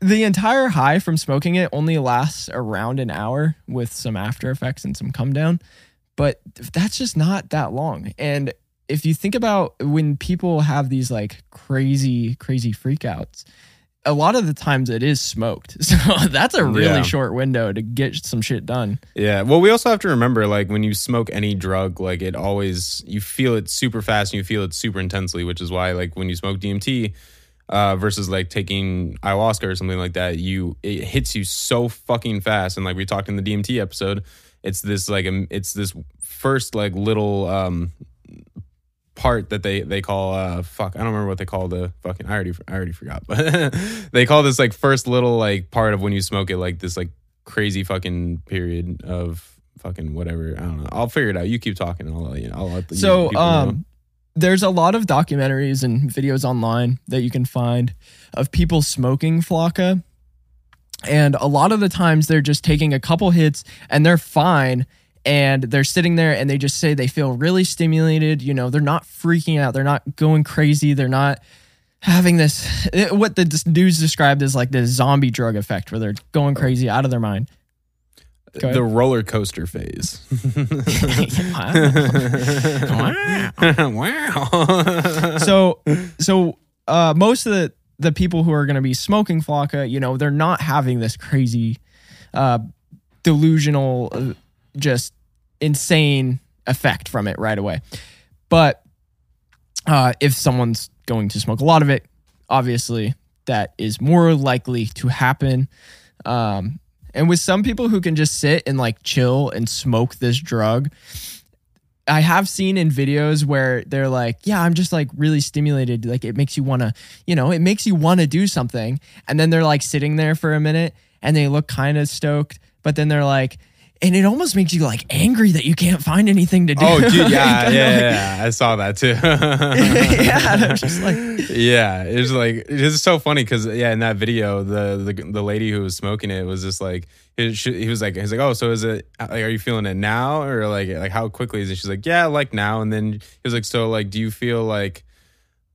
the entire high from smoking it only lasts around an hour with some after effects and some come down, but that's just not that long. And if you think about when people have these like crazy, crazy freakouts, a lot of the times it is smoked. So that's a really yeah. short window to get some shit done. Yeah. Well, we also have to remember, like, when you smoke any drug, like, it always, you feel it super fast and you feel it super intensely, which is why, like, when you smoke D M T uh, versus, like, taking ayahuasca or something like that, you, it hits you so fucking fast. And, like, we talked in the D M T episode, it's this, like, it's this first, like, little, um, part that they they call uh fuck I don't remember what they call the fucking I already I already forgot but they call this like first little like part of when you smoke it, like this like crazy fucking period of fucking whatever. I don't know, I'll figure it out. You keep talking and I'll let you know. I'll let the, so you, um know. There's a lot of documentaries and videos online that you can find of people smoking Flakka, and a lot of the times they're just taking a couple hits and they're fine. And they're sitting there and they just say they feel really stimulated. You know, they're not freaking out. They're not going crazy. They're not having this, what the dudes described as like this zombie drug effect where they're going crazy out of their mind. The roller coaster phase. Wow. Wow. So, so uh, most of the, the people who are going to be smoking Flakka, you know, they're not having this crazy uh, delusional uh, just insane effect from it right away. But uh, if someone's going to smoke a lot of it, obviously that is more likely to happen. Um, and with some people who can just sit and like chill and smoke this drug, I have seen in videos where they're like, yeah, I'm just like really stimulated. Like it makes you want to, you know, it makes you want to do something. And then they're like sitting there for a minute and they look kind of stoked, but then they're like, and it almost makes you like angry that you can't find anything to do. Oh, dude, yeah, yeah, yeah, yeah. I saw that too. Yeah, I'm just like, yeah, it's like it's so funny because yeah, in that video, the, the the lady who was smoking it was just like, it, she, he was like, he's like, oh, so is it? Like, are you feeling it now, or like, like how quickly is it? She's like, yeah, like now. And then he was like, so like, do you feel like?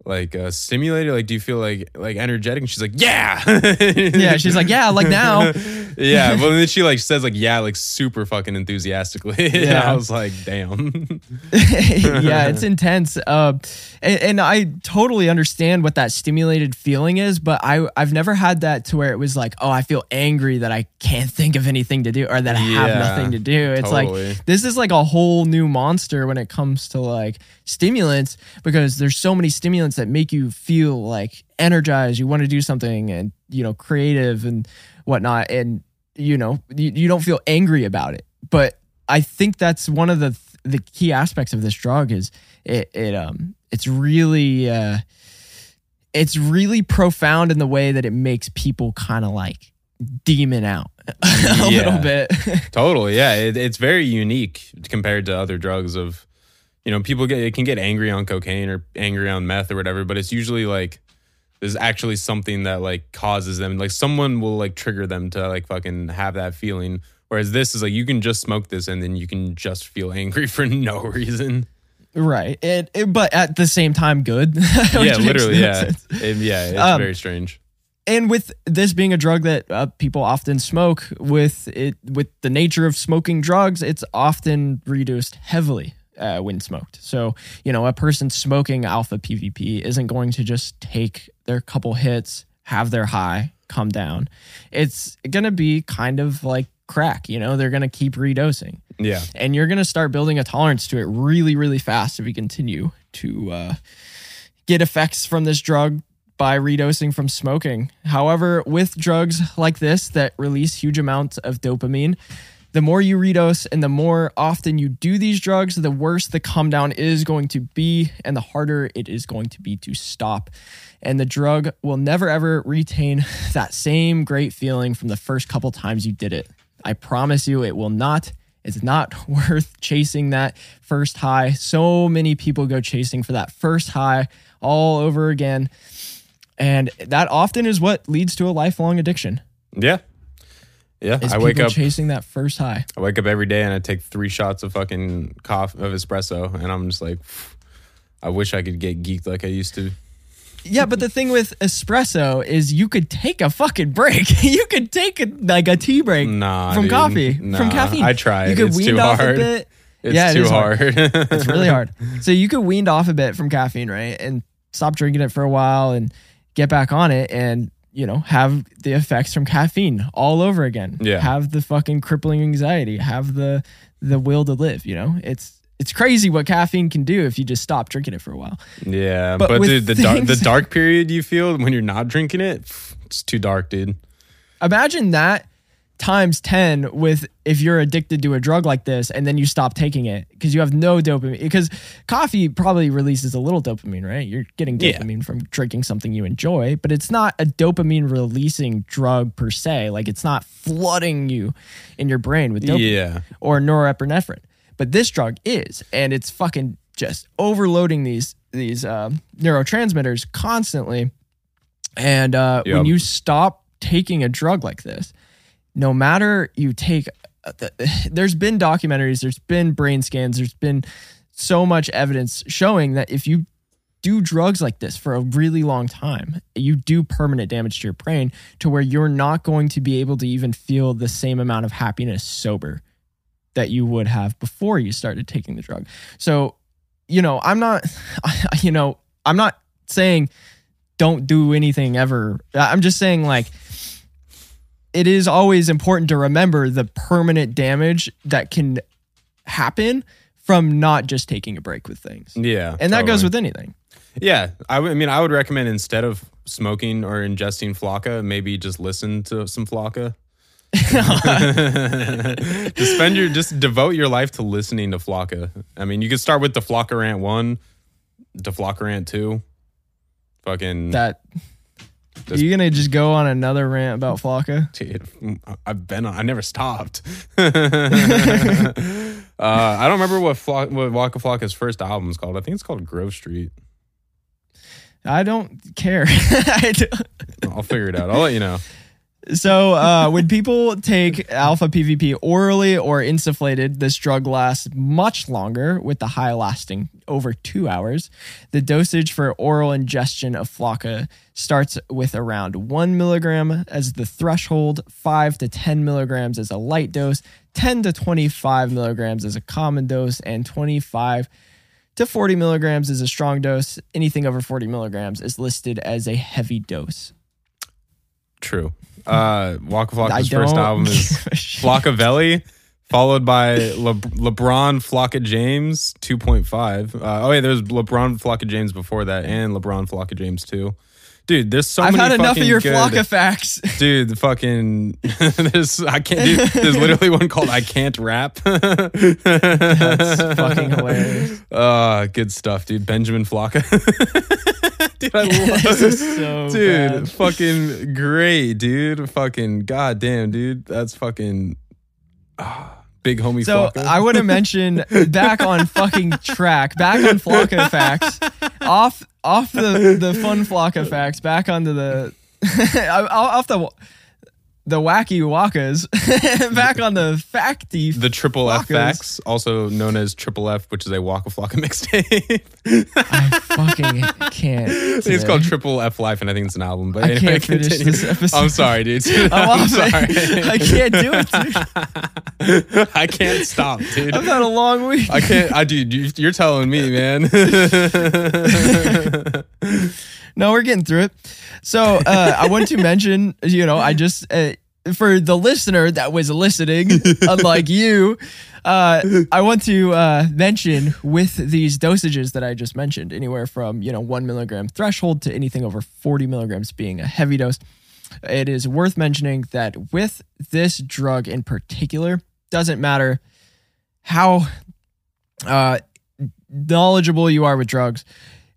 like uh stimulated, like do you feel like like energetic? And she's like, yeah. Yeah, she's like, yeah, like now. Yeah, well then she like says like yeah like super fucking enthusiastically. Yeah. I was like, damn. Yeah, it's intense. Uh and, and I totally understand what that stimulated feeling is, but I I've never had that to where it was like, oh, I feel angry that I can't think of anything to do or that I yeah, have nothing to do. It's totally. Like this is like a whole new monster when it comes to like stimulants, because there's so many stimulants that make you feel like energized, you want to do something, and you know, creative and whatnot, and you know, you, you don't feel angry about it. But I think that's one of the the key aspects of this drug is it, it um it's really uh it's really profound in the way that it makes people kind of like demon out a yeah, little bit. Totally, yeah. It, it's very unique compared to other drugs of. You know, people get it can get angry on cocaine or angry on meth or whatever, but it's usually like there's actually something that like causes them, like someone will like trigger them to like fucking have that feeling. Whereas this is like you can just smoke this and then you can just feel angry for no reason. Right. It, it but at the same time, good. Yeah, literally. Yeah. It, yeah. It's um, very strange. And with this being a drug that uh, people often smoke, with it, with the nature of smoking drugs, it's often reduced heavily. Uh, when smoked. So, you know, a person smoking alpha P V P isn't going to just take their couple hits, have their high, come down. It's going to be kind of like crack, you know, they're going to keep redosing. Yeah. And you're going to start building a tolerance to it really, really fast if you continue to uh, get effects from this drug by redosing from smoking. However, with drugs like this that release huge amounts of dopamine, the more you redose and the more often you do these drugs, the worse the come down is going to be and the harder it is going to be to stop. And the drug will never, ever retain that same great feeling from the first couple times you did it. I promise you it will not. It's not worth chasing that first high. So many people go chasing for that first high all over again. And that often is what leads to a lifelong addiction. Yeah. Yeah, I wake up chasing that first high. I wake up every day and I take three shots of fucking coffee of espresso, and I'm just like, I wish I could get geeked like I used to. Yeah, but the thing with espresso is you could take a fucking break. You could take a, like a tea break nah, from dude. coffee, nah, from caffeine. I tried. You could it's wean too off hard. a bit. It's yeah, too it hard. hard. It's really hard. So you could wean off a bit from caffeine, right, and stop drinking it for a while, and get back on it, and. You know, have the effects from caffeine all over again. Yeah. Have the fucking crippling anxiety. Have the the will to live, you know? It's it's crazy what caffeine can do if you just stop drinking it for a while. Yeah, but, but dude, the, dark, the dark period you feel when you're not drinking it, it's too dark, dude. Imagine that times ten with if you're addicted to a drug like this and then you stop taking it because you have no dopamine. Because coffee probably releases a little dopamine, right? You're getting dopamine yeah. from drinking something you enjoy, but it's not a dopamine releasing drug per se. Like it's not flooding you in your brain with dopamine yeah. or norepinephrine. But this drug is, and it's fucking just overloading these these uh, neurotransmitters constantly. And uh, yep. when you stop taking a drug like this, no matter you take, the, there's been documentaries, there's been brain scans, there's been so much evidence showing that if you do drugs like this for a really long time, you do permanent damage to your brain to where you're not going to be able to even feel the same amount of happiness sober that you would have before you started taking the drug. So, you know, I'm not, you know, I'm not saying don't do anything ever. I'm just saying like, it is always important to remember the permanent damage that can happen from not just taking a break with things. Yeah. And that probably. goes with anything. Yeah. I, w- I mean, I would recommend instead of smoking or ingesting Flakka, maybe just listen to some Flakka. just, spend your, just devote your life to listening to Flakka. I mean, you could start with DeFlockaRant one, DeFlockaRant two. Fucking... That... Are you gonna just go on another rant about Flakka? Dude, I've been on. I never stopped. uh, I don't remember what, Flock, what Waka Flocka's first album is called. I think it's called Grove Street. I don't care. I don't. I'll figure it out. I'll let you know. So uh, when people take alpha P V P orally or insufflated, this drug lasts much longer, with the high lasting over two hours. The dosage for oral ingestion of Flakka starts with around one milligram as the threshold, five to ten milligrams as a light dose, ten to twenty-five milligrams as a common dose, and twenty-five to forty milligrams is a strong dose. Anything over forty milligrams is listed as a heavy dose. True. Uh, Waka Flocka's first album is Flockavelli, followed by Le- LeBron Flocka James two point five. Uh, oh, yeah, there's LeBron Flocka James before that and LeBron Flocka James two. Dude, there's so I've many. I've had enough of your good, Flocka facts. Dude, the fucking. there's, I can't do. There's literally one called I Can't Rap. That's fucking hilarious. Uh, good stuff, dude. Benjamin Flocka. Dude, I love this is so dude, bad. Fucking great, dude. Fucking goddamn, dude. That's fucking uh, big homie so Flocka. I want to mention back on fucking track, back on Flocka facts, off off the, the fun Flocka facts, back onto the off the the wacky Wakas, back on the facty the triple F facts, also known as triple F, which is a Waka Flocka mixtape. I fucking can't. It's called Triple F Life, and I think it's an album. But I anyway, can't finish continue. this episode. I'm sorry, dude. I'm, I'm sorry. I can't do it, dude. I can't stop, dude. I've had a long week. I can't. I dude, you, you're telling me, man. No, we're getting through it. So uh, I want to mention, you know, I just. Uh, for the listener that was listening, unlike you, uh, I want to uh, mention with these dosages that I just mentioned, anywhere from, you know, one milligram threshold to anything over forty milligrams being a heavy dose, it is worth mentioning that with this drug in particular, doesn't matter how uh, knowledgeable you are with drugs,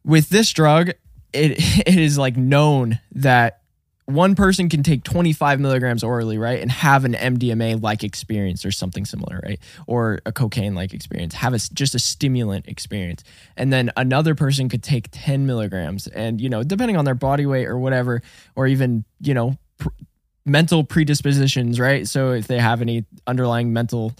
with this drug, it it is like known that one person can take twenty-five milligrams orally, right, and have an M D M A-like experience or something similar, right, or a cocaine-like experience, have a, just a stimulant experience. And then another person could take ten milligrams and, you know, depending on their body weight or whatever, or even, you know, pr- mental predispositions, right? So if they have any underlying mental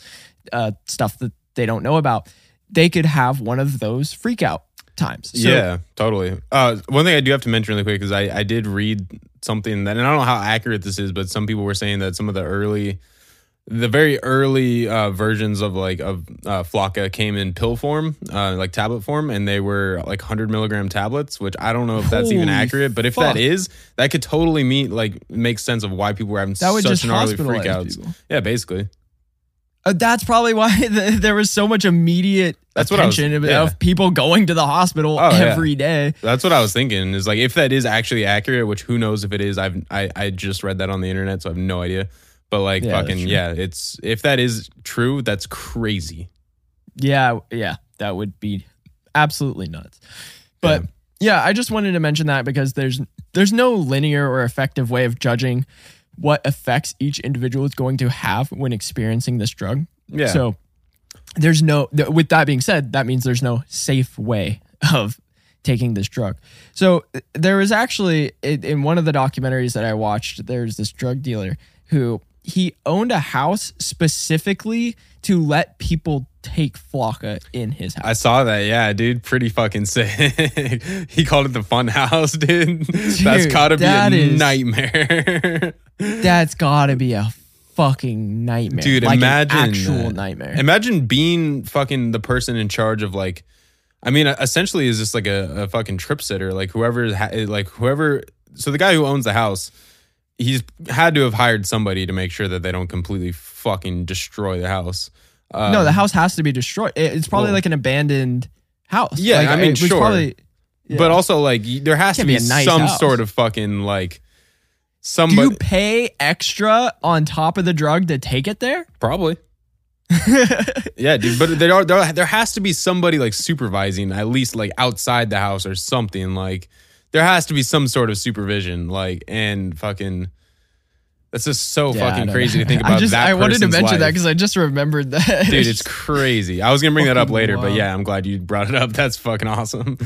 uh, stuff that they don't know about, they could have one of those freak out times. So, yeah, totally. Uh, one thing I do have to mention really quick is I, I did read something that, and I don't know how accurate this is, but some people were saying that some of the early, the very early uh, versions of like of uh, Flocka came in pill form, uh, like tablet form, and they were like one hundred milligram tablets, which I don't know if that's Holy even accurate, but if fuck. that is, that could totally meet, like, make sense of why people were having that would such just gnarly freakouts. People. Yeah, basically. Uh, that's probably why th- there was so much immediate that's attention was, yeah. of people going to the hospital oh, every yeah. day. That's what I was thinking. Is like if that is actually accurate, which who knows if it is. I've I, I just read that on the internet, so I have no idea. But like yeah, fucking yeah, it's if that is true, that's crazy. Yeah, yeah, that would be absolutely nuts. But yeah, yeah I just wanted to mention that because there's there's no linear or effective way of judging what effects each individual is going to have when experiencing this drug. Yeah. So there's no, th- with that being said, that means there's no safe way of taking this drug. So there was actually, in, in one of the documentaries that I watched, there's this drug dealer who he owned a house specifically to let people take Flocka in his house. I saw that. Yeah, dude. Pretty fucking sick. He called it the fun house, dude. dude that's gotta that be a is, nightmare. That's gotta be a fucking nightmare. Dude, like imagine. An actual nightmare. Imagine being fucking the person in charge of like, I mean, essentially is just like a, a fucking trip sitter. Like whoever, like whoever, so the guy who owns the house, he's had to have hired somebody to make sure that they don't completely fucking destroy the house. Um, no, the house has to be destroyed. It's probably well, like an abandoned house. Yeah, like, I mean, sure. Probably, yeah. But also, like, there has to be, be nice some house. sort of fucking, like, somebody. Do you pay extra on top of the drug to take it there? Probably. Yeah, dude. But there are there, there has to be somebody, like, supervising, at least, like, outside the house or something. Like, there has to be some sort of supervision, like, and fucking... That's just so yeah, fucking crazy know. to think about. I just, that I wanted to mention life. that because I just remembered that. Dude, it's crazy. I was going to bring that up later, wild. but yeah, I'm glad you brought it up. That's fucking awesome.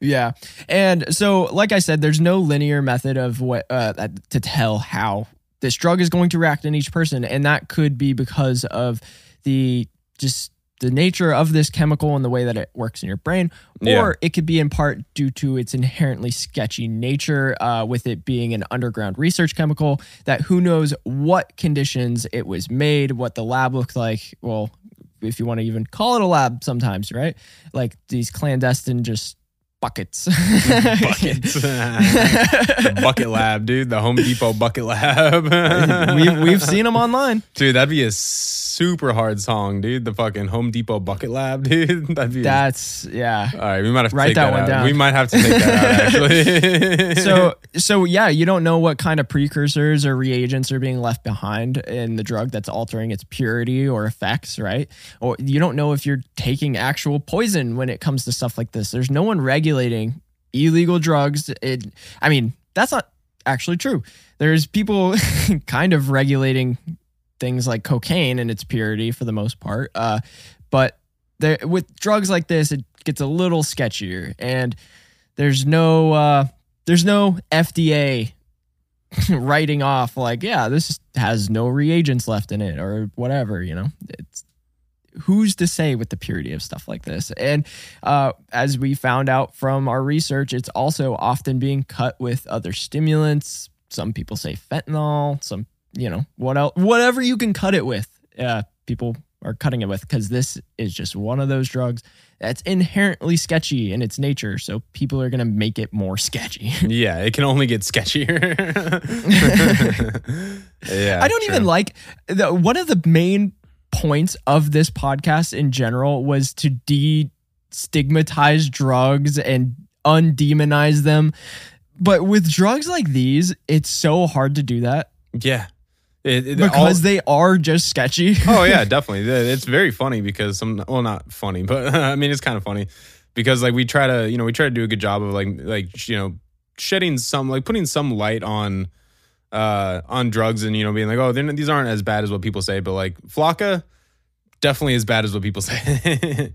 Yeah. And so, like I said, there's no linear method of what uh, to tell how this drug is going to react in each person. And that could be because of the just the nature of this chemical and the way that it works in your brain. Or yeah. it could be in part due to its inherently sketchy nature, uh, with it being an underground research chemical that who knows what conditions it was made, what the lab looked like. Well, if you want to even call it a lab sometimes, right? Like these clandestine just buckets. buckets. The bucket lab, dude. The Home Depot bucket lab. we've, we've seen them online. Dude, that'd be a super hard song, dude. The fucking Home Depot bucket lab, dude. That'd be That's, a... yeah. All right, we might have to Write take that, that one out. down. We might have to take that out, actually. so, so, yeah, you don't know what kind of precursors or reagents are being left behind in the drug that's altering its purity or effects, right? Or you don't know if you're taking actual poison when it comes to stuff like this. There's no one regulating illegal drugs. It, I mean, that's not actually true. There's people kind of regulating things like cocaine and its purity for the most part. Uh, but there, with drugs like this, it gets a little sketchier. And there's no, uh, there's no F D A writing off like, yeah, this has no reagents left in it or whatever. You know, it's who's to say with the purity of stuff like this? And uh, as we found out from our research, it's also often being cut with other stimulants. Some people say fentanyl, some, you know, what else, whatever you can cut it with. Uh, people are cutting it with, because this is just one of those drugs that's inherently sketchy in its nature. So people are going to make it more sketchy. Yeah, it can only get sketchier. Yeah, I don't true. even like the, one of the main points of this podcast in general was to de-stigmatize drugs and undemonize them. But with drugs like these, it's so hard to do that. Yeah. It, it, because all, they are just sketchy. Oh yeah, definitely. It's very funny because some, well, not funny, but I mean, it's kind of funny because like we try to, you know, we try to do a good job of like, like, you know, shedding some, like putting some light on, uh, on drugs and, you know, being like, oh, they're, these aren't as bad as what people say, but like Flakka definitely as bad as what people say.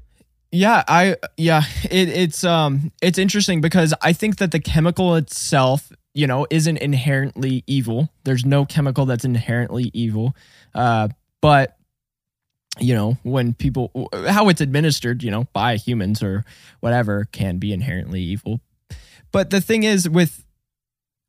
Yeah, I, yeah, it, it's, um, it's interesting because I think that the chemical itself, you know, isn't inherently evil. There's no chemical that's inherently evil. Uh, but, you know, when people, how it's administered, you know, by humans or whatever can be inherently evil. But the thing is with,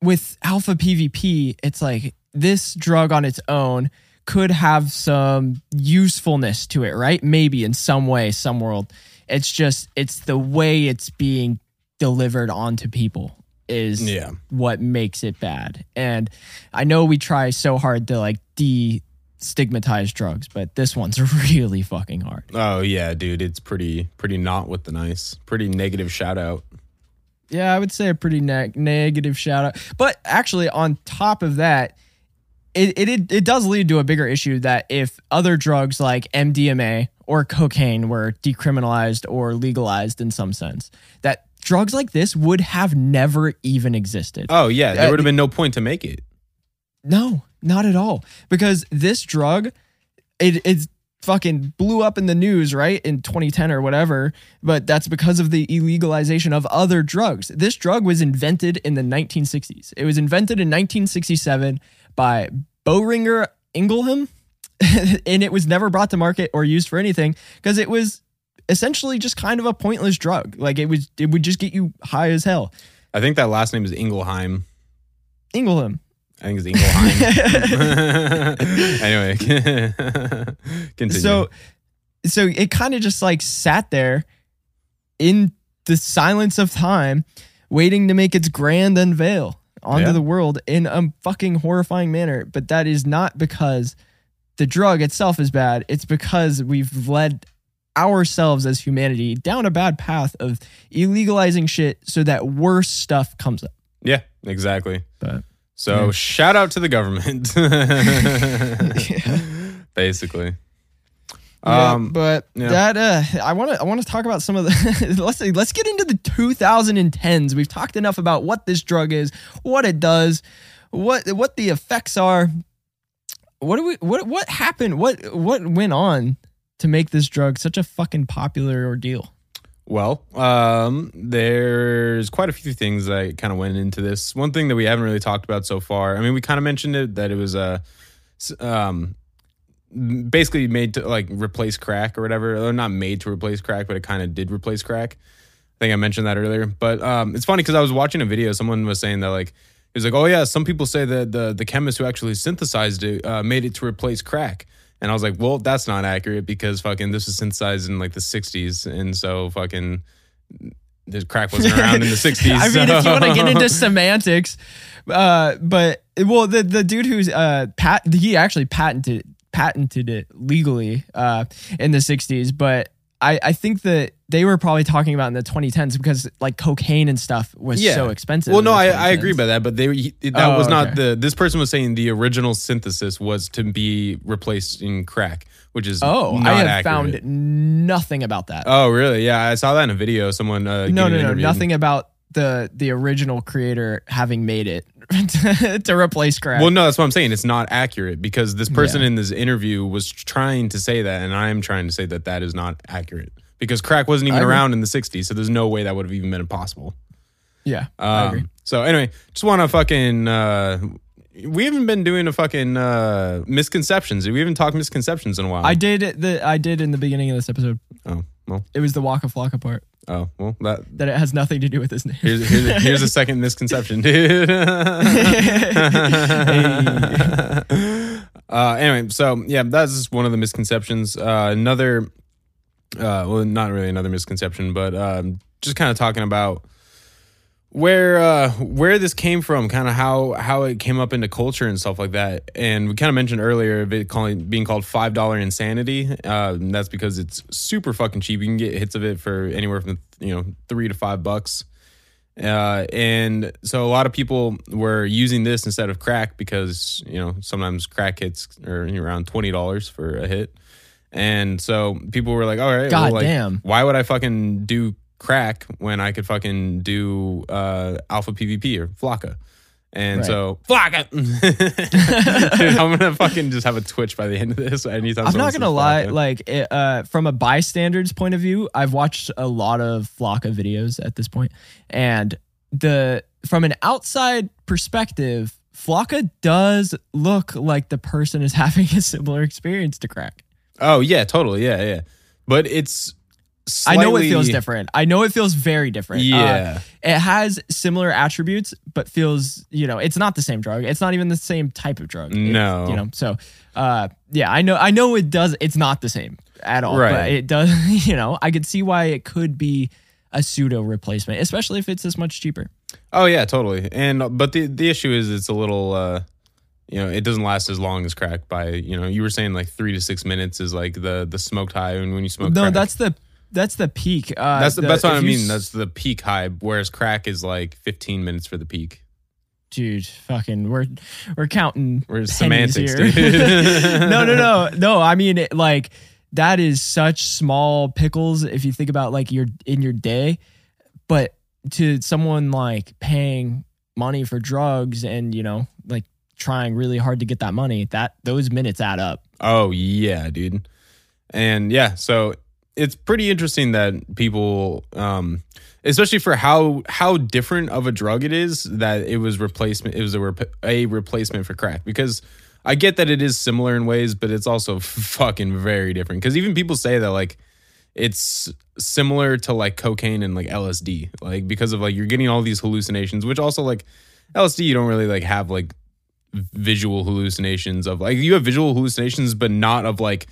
with alpha P V P, it's like this drug on its own could have some usefulness to it, right? Maybe in some way, some world. It's just, it's the way it's being delivered onto people is yeah. what makes it bad. And I know we try so hard to like de-stigmatize drugs, but this one's really fucking hard. Oh yeah, dude. It's pretty, pretty not with the nice, pretty negative shout out. Yeah, I would say a pretty ne- negative shout out. But actually on top of that, it, it, it does lead to a bigger issue that if other drugs like M D M A or cocaine were decriminalized or legalized in some sense, that drugs like this would have never even existed. Oh, yeah. There would have been no point to make it. No, not at all. Because this drug, it it's fucking blew up in the news, right? In twenty ten or whatever. But that's because of the illegalization of other drugs. This drug was invented in the nineteen sixties. It was invented in nineteen sixty-seven by Boehringer Ingelheim. And it was never brought to market or used for anything because it was essentially just kind of a pointless drug. Like it was, it would just get you high as hell. I think that last name is Ingelheim. Ingelheim. I think it's Ingelheim. Anyway, continue. So, so it kind of just like sat there in the silence of time, waiting to make its grand unveil onto yeah. the world in a fucking horrifying manner. But that is not because the drug itself is bad. It's because we've led ourselves as humanity down a bad path of illegalizing shit so that worse stuff comes up. Yeah, exactly. But, so yeah. shout out to the government. yeah. Basically. Yeah, um, but yeah. that uh, I want to I want to talk about some of the let's let's get into the two thousand tens. We've talked enough about what this drug is, what it does, what what the effects are. What do we what what happened? What what went on to make this drug such a fucking popular ordeal? Well, um, there's quite a few things that kind of went into this. One thing that we haven't really talked about so far, I mean, we kind of mentioned it, that it was uh, um, basically made to like replace crack or whatever. Or not made to replace crack, but it kind of did replace crack. I think I mentioned that earlier. But um, it's funny because I was watching a video. Someone was saying that like, it was like, oh yeah, some people say that the, the chemist who actually synthesized it uh, made it to replace crack. And I was like, well, that's not accurate because fucking this was synthesized in like the sixties. And so fucking this crack wasn't around in the sixties. I so. mean, if you want to get into semantics, uh, but well, the, the dude who's uh, pat, he actually patented, patented it legally uh, in the sixties. But I, I think that they were probably talking about in the twenty tens because like cocaine and stuff was yeah. so expensive. Well, no, I, I agree by that, but they that oh, was not okay. the, this person was saying the original synthesis was to be replaced in crack, which is oh, not I have accurate. Found nothing about that. Oh, really? Yeah, I saw that in a video. Someone uh, no, no, no, nothing about the the original creator having made it to replace crack. Well, no, that's what I'm saying. It's not accurate because this person yeah. in this interview was trying to say that, and I am trying to say that that is not accurate. Because crack wasn't even around in the sixties, so there's no way that would have even been impossible. Yeah, um, I agree. So anyway, just want to fucking... Uh, we haven't been doing a fucking uh, misconceptions. We haven't talked misconceptions in a while. I did the I did in the beginning of this episode. Oh, well. It was the Waka Flocka part. Oh, well. That that it has nothing to do with his name. Here's, here's, a, here's a second misconception, dude. Hey. Uh, anyway, so yeah, that's one of the misconceptions. Uh, another, uh, well, not really another misconception, but um, just kind of talking about where uh, where this came from, kind of how how it came up into culture and stuff like that. And we kind of mentioned earlier of it calling, being called five dollar insanity. Uh, and that's because it's super fucking cheap. You can get hits of it for anywhere from, you know, three to five bucks. Uh, and so a lot of people were using this instead of crack because, you know, sometimes crack hits are around twenty dollars for a hit. And so people were like, all right, God well, like, damn. Why would I fucking do crack when I could fucking do uh, alpha P V P or Flocka? And right. so, Flocka! Dude, I'm going to fucking just have a twitch by the end of this. Anytime I'm not going to lie, Flocka. like uh, from a bystander's point of view, I've watched a lot of Flocka videos at this point. And the from an outside perspective, Flocka does look like the person is having a similar experience to crack. Oh, yeah, totally. Yeah, yeah. But it's... Slightly. I know it feels different. I know it feels very different. Yeah. Uh, it has similar attributes, but feels, you know, it's not the same drug. It's not even the same type of drug. No. It's, you know, so, uh, yeah, I know, I know it does. It's not the same at all, right. But it does, you know, I could see why it could be a pseudo replacement, especially if it's this much cheaper. Oh yeah, totally. And, but the, the issue is it's a little, uh, you know, it doesn't last as long as crack by, you know, you were saying like three to six minutes is like the, the smoked high. And when you smoke no, crack, that's the, That's the peak. Uh, that's the, the, that's what I mean. S- that's the peak high. Whereas crack is like fifteen minutes for the peak. Dude, fucking, we're we're counting. We're semantics, here. dude. no, no, no, no. I mean, it, like that is such small pickles if you think about like your in your day. But to someone like paying money for drugs and you know like trying really hard to get that money, that those minutes add up. Oh yeah, dude. And yeah, so. It's pretty interesting that people, um, especially for how how different of a drug it is, that it was replacement. It was a, rep- a replacement for crack because I get that it is similar in ways, but it's also fucking very different. Because even people say that like it's similar to like cocaine and like L S D, like because of like you're getting all these hallucinations, which also like L S D you don't really like have like visual hallucinations of like you have visual hallucinations, but not of like.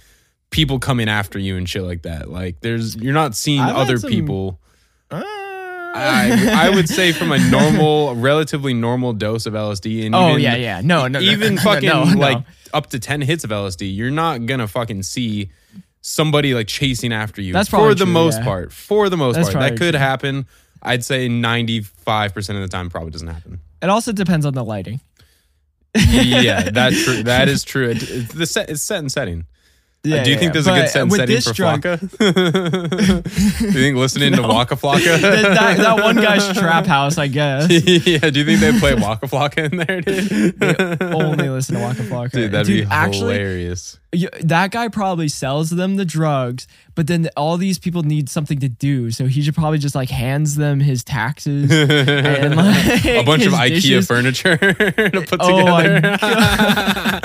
People coming after you and shit like that. Like there's, you're not seeing I've other some, people. Uh, I, I would say from a normal, relatively normal dose of L S D. And oh even, yeah, yeah, no, no, even no, fucking no, no. like up to ten hits of L S D, you're not gonna fucking see somebody like chasing after you. That's probably for the true, most yeah. part. For the most That's part, that could true. happen. I'd say ninety-five percent of the time, probably doesn't happen. It also depends on the lighting. yeah, that's true. That is true. It, it's the set. It's set and setting. Yeah, uh, do you yeah, think there's yeah. a good set and setting for drug- Flocka? do you think listening no. to Waka Flocka? that, that, that one guy's trap house, I guess. yeah, do you think they play Waka Flocka in there, dude? They only listen to Waka Flocka. Dude, that'd dude, be actually, hilarious. You, that guy probably sells them the drugs, but then all these people need something to do, so he should probably just like hands them his taxes and like a bunch of IKEA dishes. furniture to put oh together. My God.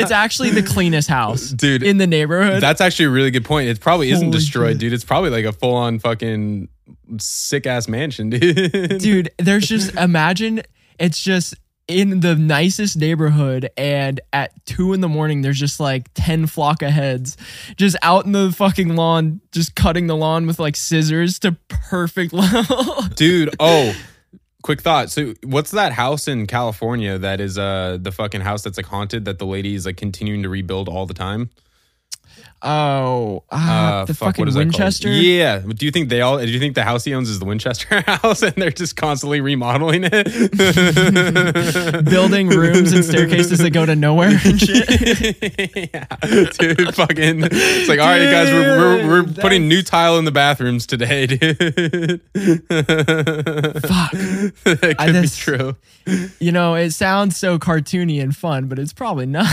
It's actually the cleanest house. Dude, in the neighborhood. That's actually a really good point. It probably isn't Holy destroyed, shit. dude. It's probably like a full-on fucking sick-ass mansion, dude. Dude, there's just, imagine it's just in the nicest neighborhood and at two in the morning, there's just like ten Flocka heads just out in the fucking lawn, just cutting the lawn with like scissors to perfect level. Dude, oh, quick thought. So what's that house in California that is uh the fucking house that's like haunted that the lady is like continuing to rebuild all the time? Oh, uh, uh, the fuck, fucking Winchester? Yeah. Do you think they all, do you think the house he owns is the Winchester house and they're just constantly remodeling it? Building rooms and staircases that go to nowhere and shit. yeah. Dude, fucking. It's like, all right, dude, guys, we're, we're, we're putting new tile in the bathrooms today, dude. Fuck. That could I, be true. You know, it sounds so cartoony and fun, but it's probably not.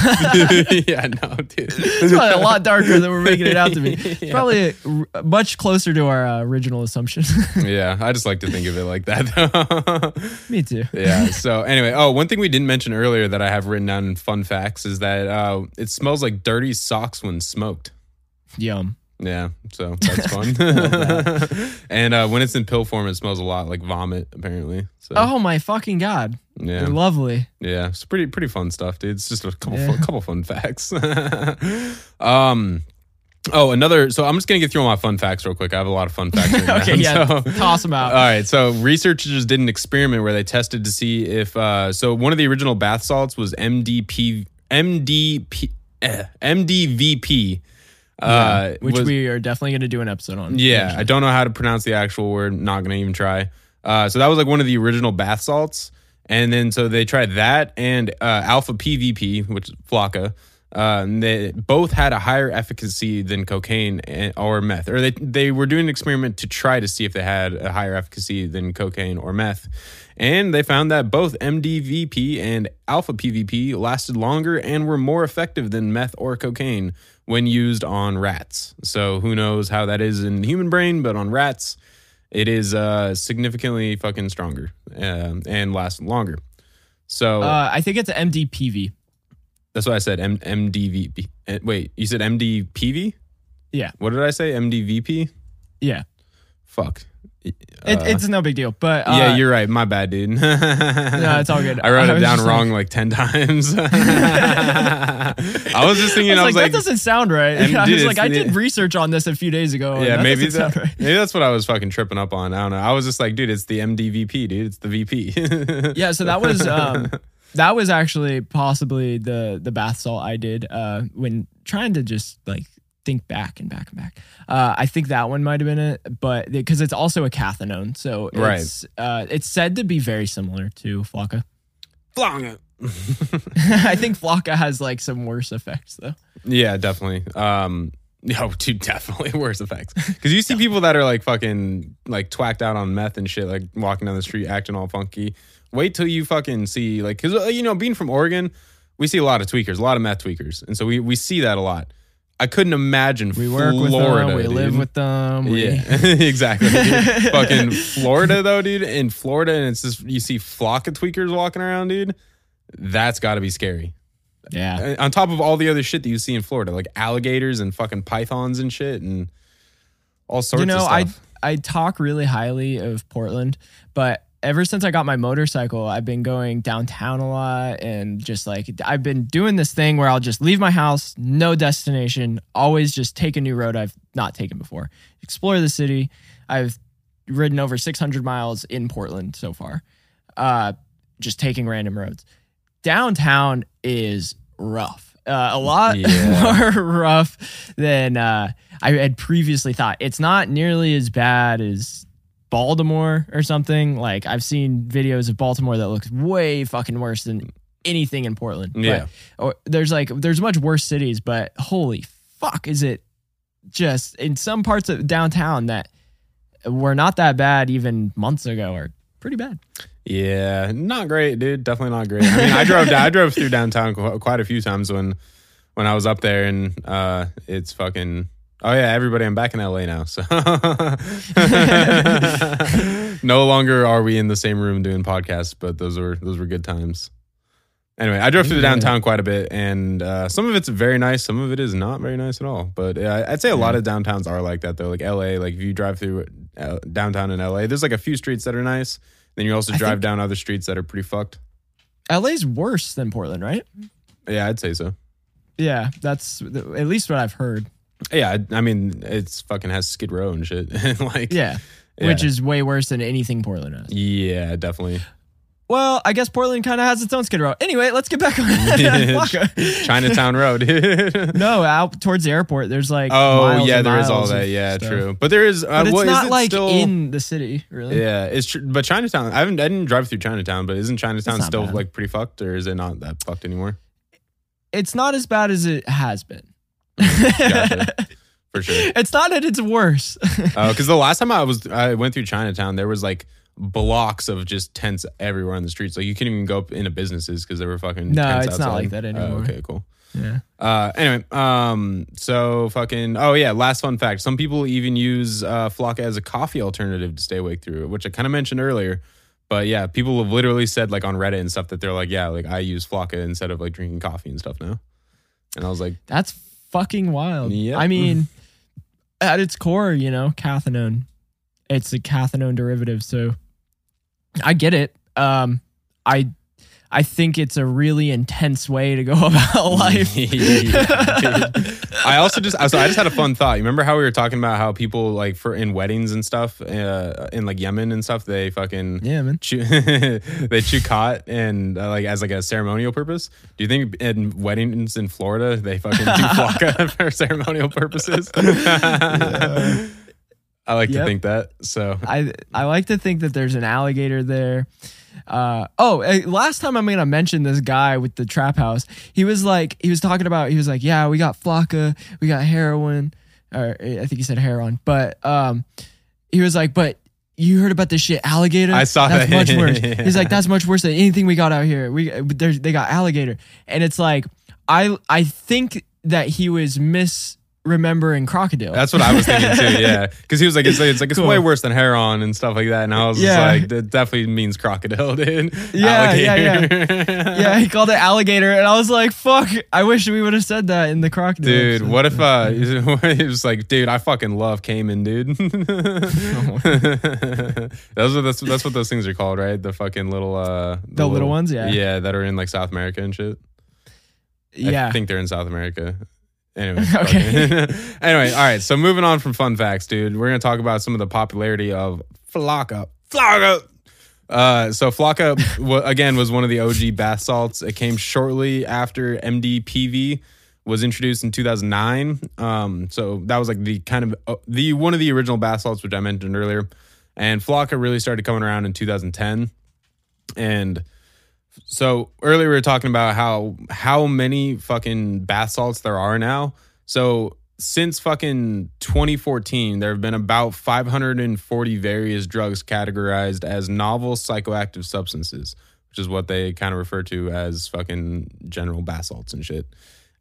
yeah, no, dude. It's probably a lot darker than we're making it out to be. It's probably a, r- much closer to our uh, original assumption. yeah, I just like to think of it like that. Me too. Yeah, so anyway, oh, one thing we didn't mention earlier that I have written down in fun facts is that uh, it smells like dirty socks when smoked. Yum. Yeah, so that's fun. that. And uh, when it's in pill form, it smells a lot like vomit, apparently. So. Oh my fucking God. Yeah. They're lovely. Yeah. It's pretty pretty fun stuff, dude. It's just a couple yeah. fun, couple fun facts. um Oh, another. So I'm just going to get through all my fun facts real quick. I have a lot of fun facts. Okay, yeah. So, toss them out. All right. So researchers did an experiment where they tested to see if. Uh, so one of the original bath salts was M D P, M D P, eh, M D V P. Uh, yeah, which was, we are definitely going to do an episode on. Yeah. Eventually. I don't know how to pronounce the actual word. Not going to even try. Uh, so that was like one of the original bath salts. And then so they tried that and uh, alpha P V P, which is Flakka. Uh, and they both had a higher efficacy than cocaine and, or meth, or they they were doing an experiment to try to see if they had a higher efficacy than cocaine or meth, and they found that both M D V P and alpha P V P lasted longer and were more effective than meth or cocaine when used on rats. So who knows how that is in the human brain, but on rats, it is uh, significantly fucking stronger uh, and lasts longer. So uh, I think it's M D P V. That's what I said. M- MDVP. Wait, you said M D P V? Yeah. What did I say? M D V P? Yeah. Fuck. It, uh, it's no big deal. But uh, yeah, you're right. My bad, dude. No, it's all good. I wrote I it down wrong like, like ten times. I was just thinking. I was, I was like, like, that doesn't sound right. And I was like, I did research on this a few days ago. Yeah, maybe that, right. Maybe that's what I was fucking tripping up on. I don't know. I was just like, dude, it's the M D V P, dude. It's the V P. Yeah. So that was. Um, That was actually possibly the the bath salt I did uh, when trying to just like think back and back and back. Uh, I think that one might have been it, but because it's also a cathinone, so it's right. uh, it's said to be very similar to Flakka. Flakka. I think Flakka has like some worse effects though. Yeah, definitely. Um, no, dude, definitely worse effects. Because you see people that are like fucking like twacked out on meth and shit, like walking down the street acting all funky. Wait till you fucking see, like, because, you know, being from Oregon, we see a lot of tweakers, a lot of meth tweakers. And so we, we see that a lot. I couldn't imagine we Florida. We work with them. We dude. live with them. We... Yeah, exactly. Fucking Florida, though, dude. In Florida, and it's just, you see flock of tweakers walking around, dude. That's got to be scary. Yeah. On top of all the other shit that you see in Florida, like alligators and fucking pythons and shit and all sorts you know, of stuff. I I talk really highly of Portland, but... Ever since I got my motorcycle, I've been going downtown a lot and just like I've been doing this thing where I'll just leave my house, no destination, always just take a new road I've not taken before. Explore the city. I've ridden over six hundred miles in Portland so far, uh, just taking random roads. Downtown is rough. Uh, a lot yeah. more rough than uh, I had previously thought. It's not nearly as bad as... Baltimore or something. Like I've seen videos of Baltimore that looks way fucking worse than anything in Portland. Yeah, but, or there's like there's much worse cities, but holy fuck, is it just in some parts of downtown that were not that bad even months ago are pretty bad. Yeah, not great, dude. Definitely not great. I mean, I drove I drove through downtown quite a few times when when I was up there, and uh, it's fucking. Oh, yeah, everybody, I'm back in L A now. So no longer are we in the same room doing podcasts, but those were those were good times. Anyway, I drove yeah. through downtown quite a bit, and uh, some of it's very nice. Some of it is not very nice at all. But uh, I'd say a yeah. lot of downtowns are like that, though. Like L A, like if you drive through uh, downtown in L A, there's like a few streets that are nice. Then you also drive down other streets that are pretty fucked. L A's worse than Portland, right? Yeah, I'd say so. Yeah, that's at least what I've heard. Yeah, I mean, it's fucking has Skid Row and shit. like, yeah, yeah, which is way worse than anything Portland has. Yeah, definitely. Well, I guess Portland kind of has its own Skid Row. Anyway, let's get back on Flakka. Chinatown Road. No, out towards the airport, there's like oh miles yeah, and there miles is all that. Yeah, stuff. True. But there is. Uh, but it's what, not is it like still... in the city, really. Yeah, it's true. But Chinatown. I haven't. I didn't drive through Chinatown, but isn't Chinatown still bad. Like pretty fucked, or is it not that fucked anymore? It's not as bad as it has been. Gotcha. For sure. It's not that it's worse. Oh, because the last time I was, I went through Chinatown, there was like blocks of just tents everywhere on the streets. Like you couldn't even go up into businesses because there were fucking no, tents it's outside. Not like that anymore. Oh, okay, cool. Yeah. Uh, anyway, um, so fucking. Oh yeah, last fun fact. Some people even use uh, Flakka as a coffee alternative to stay awake through, which I kind of mentioned earlier. But yeah, people have literally said like on Reddit and stuff that they're like, yeah, like I use Flakka instead of like drinking coffee and stuff now. And I was like, that's. Fucking wild. Yep. I mean, at its core, you know, cathinone. It's a cathinone derivative, so I get it. Um, I I think it's a really intense way to go about life. Yeah, I also just, I, was, I just had a fun thought. You remember how we were talking about how people like for in weddings and stuff, uh, in like Yemen and stuff, they fucking yeah, man. Chew, they chew cot and uh, like as like a ceremonial purpose. Do you think in weddings in Florida they fucking do Flakka for ceremonial purposes? Yeah. I like yep. to think that. So I I like to think that there's an alligator there. Uh, oh, last time I'm going to mention this guy with the trap house. He was like, he was talking about, he was like, yeah, we got Flakka, we got heroin, or I think he said heroin, but um, he was like, but you heard about this shit, alligator? I saw that's that. That's much worse. Yeah. He's like, that's much worse than anything we got out here. We They got alligator. And it's like, I I think that he was mis- remembering crocodile. That's what I was thinking too, yeah. Because he was like, it's like, it's, like, it's cool. way worse than heroin and stuff like that. And I was yeah. just like, that definitely means crocodile, dude. Yeah, alligator. yeah, yeah. yeah, he called it alligator. And I was like, fuck, I wish we would have said that in the crocodile. Dude, episode. What if uh, he was like, dude, I fucking love Cayman, dude. that's, what, that's, that's what those things are called, right? The fucking little... Uh, the, the little, little ones, yeah. Yeah, that are in like South America and shit. Yeah. I think they're in South America. Anyway, okay. Anyway, all right. So moving on from fun facts, dude, we're gonna talk about some of the popularity of Flakka. Flakka. Uh, so Flakka w- again was one of the O G bath salts. It came shortly after M D P V was introduced in two thousand nine. Um, so that was like the kind of uh, the one of the original bath salts, which I mentioned earlier. And Flakka really started coming around in two thousand ten, and. So earlier we were talking about how how many fucking bath salts there are now. So since fucking twenty fourteen, there have been about five hundred forty various drugs categorized as novel psychoactive substances, which is what they kind of refer to as fucking general bath salts and shit.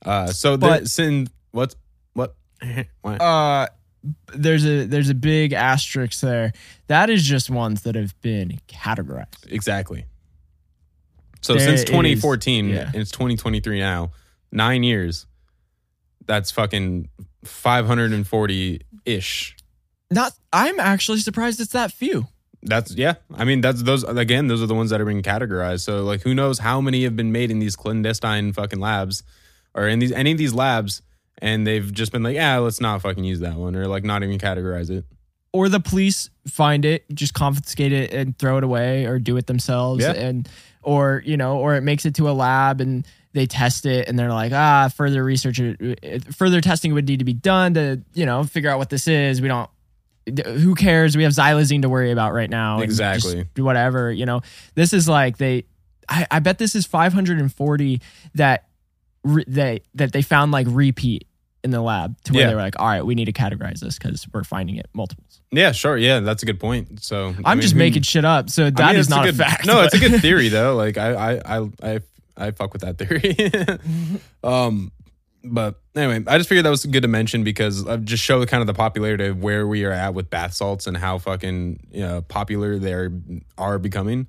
Uh, so but, sin what what? uh, there's a there's a big asterisk there. That is just ones that have been categorized. Exactly. So there since twenty fourteen, is, yeah. and it's twenty twenty-three now, nine years, that's fucking five hundred forty-ish. Not, I'm actually surprised it's that few. That's, yeah. I mean, that's those, again, those are the ones that are being categorized. So, like, who knows how many have been made in these clandestine fucking labs or in these any of these labs, and they've just been like, yeah, let's not fucking use that one or, like, not even categorize it. Or the police find it, just confiscate it and throw it away or do it themselves yeah. and... Or, you know, or it makes it to a lab and they test it and they're like, ah, further research, further testing would need to be done to, you know, figure out what this is. We don't, who cares? We have xylazine to worry about right now. Exactly. Whatever, you know, this is like they, I, I bet this is five hundred forty that re, they, that they found like repeat in the lab to where yeah. they were like, all right, we need to categorize this because we're finding it multiples. Yeah, sure. Yeah, that's a good point. So I'm I mean, just making shit up. So that I mean, is not a, good, a fact. No, but. It's a good theory though. Like I, I, I, I, I fuck with that theory. um, but anyway, I just figured that was good to mention because I just show kind of the popularity of where we are at with bath salts and how fucking you know popular they are becoming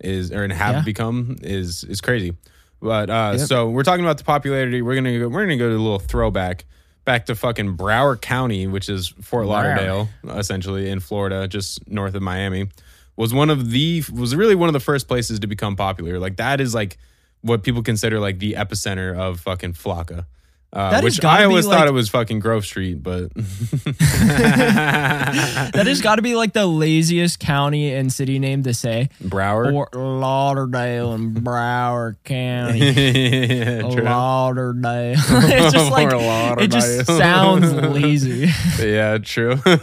is or and have yeah. become is is crazy. But uh, yep. so we're talking about the popularity. We're gonna go, we're gonna go to a little throwback. Back to fucking Broward County, which is Fort Lauderdale, wow. essentially in Florida, just north of Miami, was one of the was really one of the first places to become popular. Like that is like what people consider like the epicenter of fucking Flakka, uh, which I always like, thought it was fucking Grove Street, but that has got to be like the laziest county and city name to say. Broward, Fort Lauderdale, and Broward County. Yeah, Lauderdale. It's just like it just sounds lazy. Yeah, true. Well,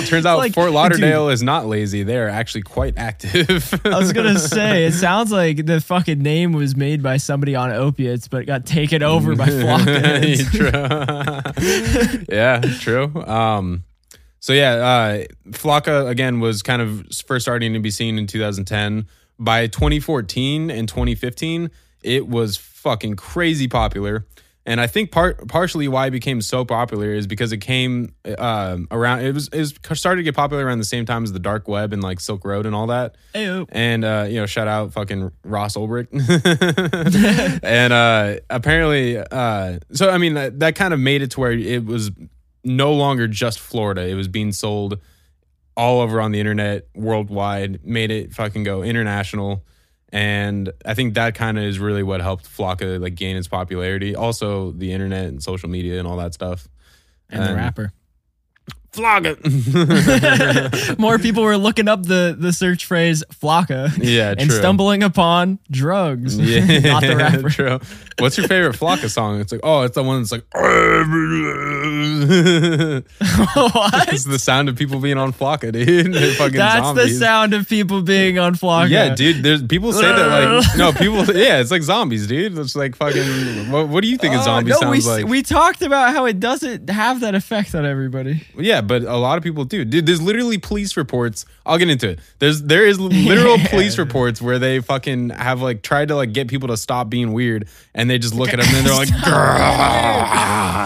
it turns out like, Fort Lauderdale dude, is not lazy. They're actually quite active. I was gonna say it sounds like the fucking name was made by somebody on opiates, but it got taken over by Flakka. Yeah, true. Um, so yeah, uh, Flakka again was kind of first starting to be seen in two thousand ten. By twenty fourteen and twenty fifteen, it was fucking crazy popular. And I think part partially why it became so popular is because it came uh, around, it was, it was started to get popular around the same time as the dark web and like Silk Road and all that. Ayo. And, uh, you know, shout out fucking Ross Ulbricht. And uh, apparently, uh, so I mean, that, that kind of made it to where it was no longer just Florida. It was being sold all over on the internet, worldwide, made it fucking go international. And I think that kind of is really what helped Flocka like gain its popularity. Also, the internet and social media and all that stuff. And, and the rapper. Flocka. More people were looking up the, the search phrase Flocka yeah, and stumbling upon drugs. Yeah, not the rapper. True. What's your favorite Flocka song? It's like, oh, it's the one that's like, what? It's the sound of people being on Flocka, dude. They're fucking that's zombies. The sound of people being on Flocka. Yeah, dude. There's people say that like, no, people, yeah, it's like zombies, dude. It's like fucking, what, what do you think uh, a zombie no, sounds we, like? We talked about how it doesn't have that effect on everybody. Yeah. But a lot of people do. Dude, there's literally police reports. I'll get into it. There's there is literal yeah. police reports where they fucking have like tried to like get people to stop being weird, and they just look at them and they're like,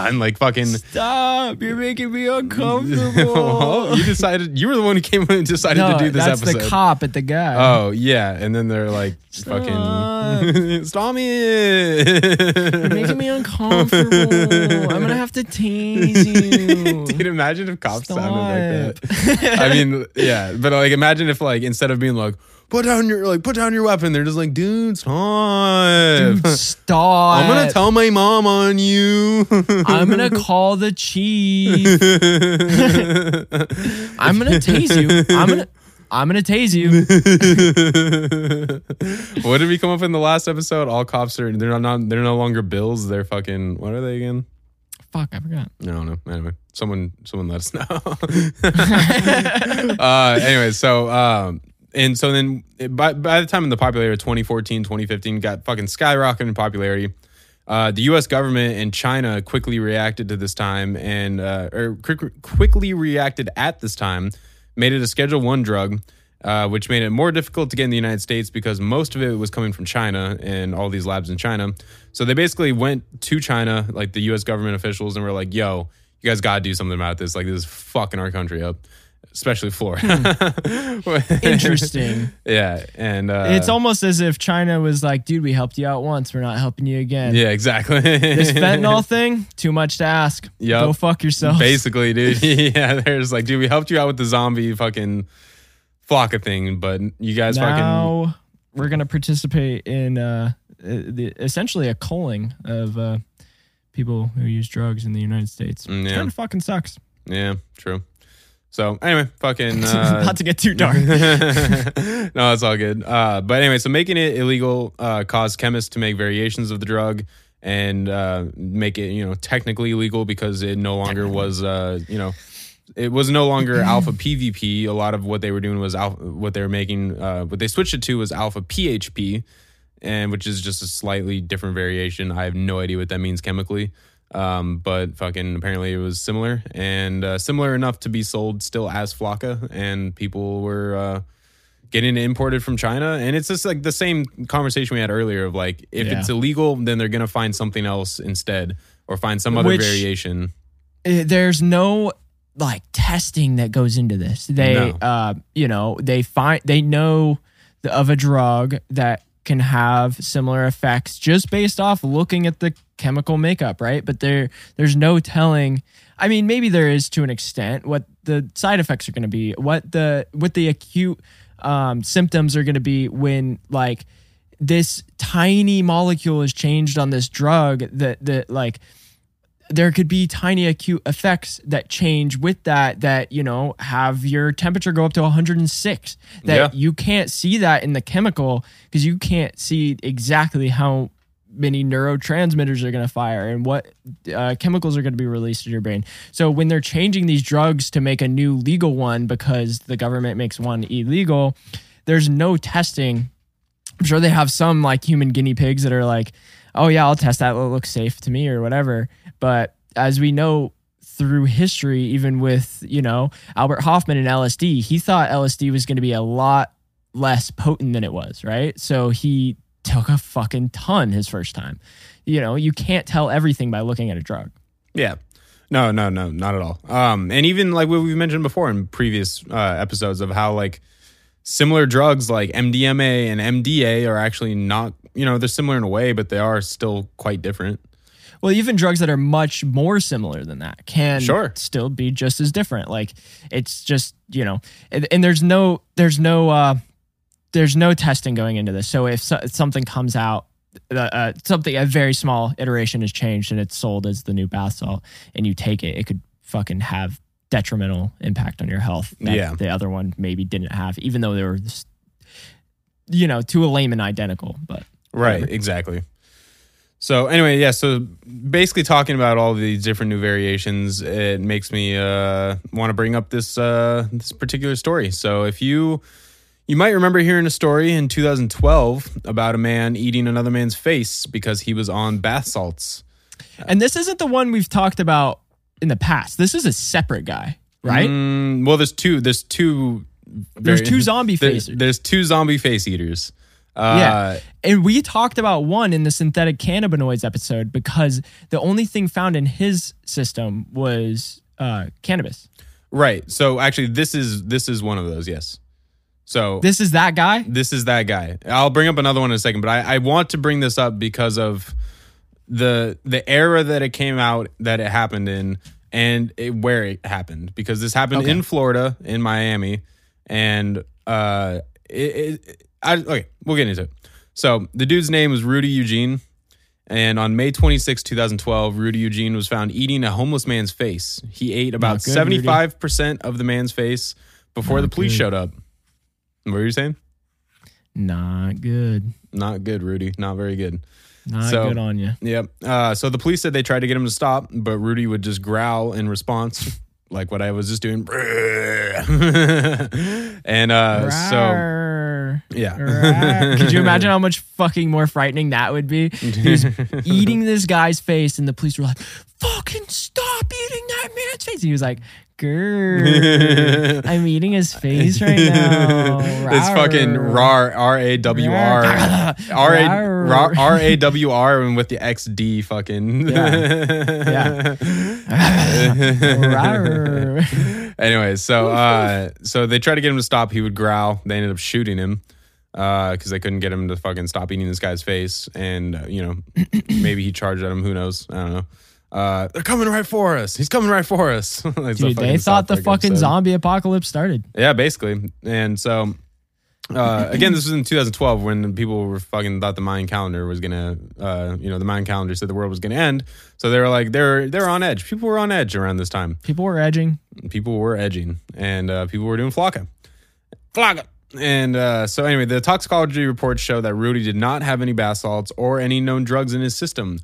and like fucking stop. You're making me uncomfortable. Well, you decided you were the one who came and decided no, to do this that's episode. That's the cop at the guy. Oh yeah, and then they're like stop. fucking stop me. You're making me uncomfortable. I'm gonna have to tase you. Dude, imagine if cops Stop. sounded like that. I mean, yeah, but like, imagine if like instead of being like, put down your like, put down your weapon, they're just like, dude, stop, dude, stop. I'm gonna tell my mom on you. I'm gonna call the chief. I'm gonna tase you. I'm gonna, I'm gonna tase you. What did we come up with in the last episode? All cops are they're not they're no longer bills. They're fucking what are they again? Fuck, I forgot. I don't know. Anyway, someone, someone let us know. uh, anyway, so, um, and so then by, by the time in the popularity of twenty fourteen, twenty fifteen got fucking skyrocketing in popularity, uh, the U S government and China quickly reacted to this time and, uh, or quick, quickly reacted at this time, made it a Schedule One drug, uh, which made it more difficult to get in the United States because most of it was coming from China and all these labs in China. So they basically went to China, like the U S government officials, and were like, yo, you guys got to do something about this. Like, this is fucking our country up, especially Florida. Hmm. Interesting. Yeah. And uh, it's almost as if China was like, dude, we helped you out once. We're not helping you again. Yeah, exactly. This fentanyl thing, too much to ask. Yep. Go fuck yourself. Basically, dude. Yeah, there's like, dude, we helped you out with the zombie fucking Flocka thing, but you guys now fucking... Now we're going to participate in... Uh, The, essentially a culling of uh, people who use drugs in the United States. Yeah. It kind of fucking sucks. Yeah, true. So anyway, fucking... Uh, not to get too dark. No, that's all good. Uh, but anyway, so making it illegal uh, caused chemists to make variations of the drug and uh, make it, you know, technically illegal because it no longer was, uh, you know... It was no longer alpha P V P. A lot of what they were doing was... Alpha, what they were making... Uh, what they switched it to was alpha P H P. And which is just a slightly different variation. I have no idea what that means chemically, um, but fucking apparently it was similar and uh, similar enough to be sold still as Flocka. And people were uh, getting it imported from China. And it's just like the same conversation we had earlier of like, if yeah. it's illegal, then they're going to find something else instead or find some other which, variation. There's no like testing that goes into this. They, no. uh, you know, they find, they know of a drug that can have similar effects just based off looking at the chemical makeup, right? But there, there's no telling. I mean, maybe there is to an extent what the side effects are going to be, what the what the acute um, symptoms are going to be when like this tiny molecule is changed on this drug. That that like there could be tiny acute effects that change with that. That you know have your temperature go up to one hundred six. That yeah. you can't see that in the chemical. Because you can't see exactly how many neurotransmitters are going to fire and what uh, chemicals are going to be released in your brain. So when they're changing these drugs to make a new legal one because the government makes one illegal, there's no testing. I'm sure they have some like human guinea pigs that are like, oh yeah, I'll test that. It looks safe to me or whatever. But as we know through history, even with, you know, Albert Hoffman and L S D, he thought L S D was going to be a lot less potent than it was, right? So he took a fucking ton his first time. You know, you can't tell everything by looking at a drug. Yeah. No, no, no, not at all. Um, and even like what we've mentioned before in previous uh, episodes of how like similar drugs like M D M A and M D A are actually not, you know, they're similar in a way, but they are still quite different. Well, even drugs that are much more similar than that can sure. still be just as different. Like it's just, you know, and, and there's no, there's no, uh, there's no testing going into this. So if so, something comes out, uh, uh, something, a very small iteration is changed and it's sold as the new bath salt and you take it, it could fucking have detrimental impact on your health that yeah. the other one maybe didn't have, even though they were, just, you know, to a layman identical. But whatever. Right, exactly. So anyway, yeah, so basically talking about all these different new variations, it makes me uh, want to bring up this uh, this particular story. So if you, you might remember hearing a story in two thousand twelve about a man eating another man's face because he was on bath salts. And this isn't the one we've talked about in the past. This is a separate guy, right? Mm, well, there's two. There's two. There's two zombie face. There, there's two zombie face eaters. Uh, yeah, and we talked about one in the synthetic cannabinoids episode because the only thing found in his system was uh, cannabis. Right. So actually, this is this is one of those. Yes. So this is that guy. This is that guy. I'll bring up another one in a second, but I, I want to bring this up because of the the era that it came out, that it happened in, and it, where it happened, because this happened okay. in Florida, in Miami, and uh, it. it I, okay, we'll get into it. So the dude's name was Rudy Eugene, and on May twenty-sixth, twenty twelve, Rudy Eugene was found eating a homeless man's face. He ate about good, seventy-five percent Rudy. Of the man's face before Not the police good. Showed up. What were you saying? Not good. Not good, Rudy. Not very good. Not so, good on you. Yep. Uh, so the police said they tried to get him to stop, but Rudy would just growl in response, like what I was just doing. And uh, so... Yeah. Could you imagine how much fucking more frightening that would be? He was eating this guy's face and the police were like, fucking stop eating that man's face. And he was like, grr, I'm eating his face right now. Rawr. It's fucking rawr, R A W R. R A W R and with the X D fucking. Yeah. Yeah. Anyway, so uh, so they tried to get him to stop. He would growl. They ended up shooting him because uh, they couldn't get him to fucking stop eating this guy's face. And, uh, you know, maybe he charged at him. Who knows? I don't know. Uh, They're coming right for us. He's coming right for us. Like, dude, the they thought the fucking episode. Zombie apocalypse started. Yeah, basically. And so, uh, again, this was in two thousand twelve when people were fucking thought the Mayan calendar was going to, uh, you know, the Mayan calendar said the world was going to end. So they were like, they're they're on edge. People were on edge around this time. People were edging. People were edging. And uh, people were doing Flakka. Flakka. And uh, so anyway, the toxicology reports show that Rudy did not have any bath salts or any known drugs in his system.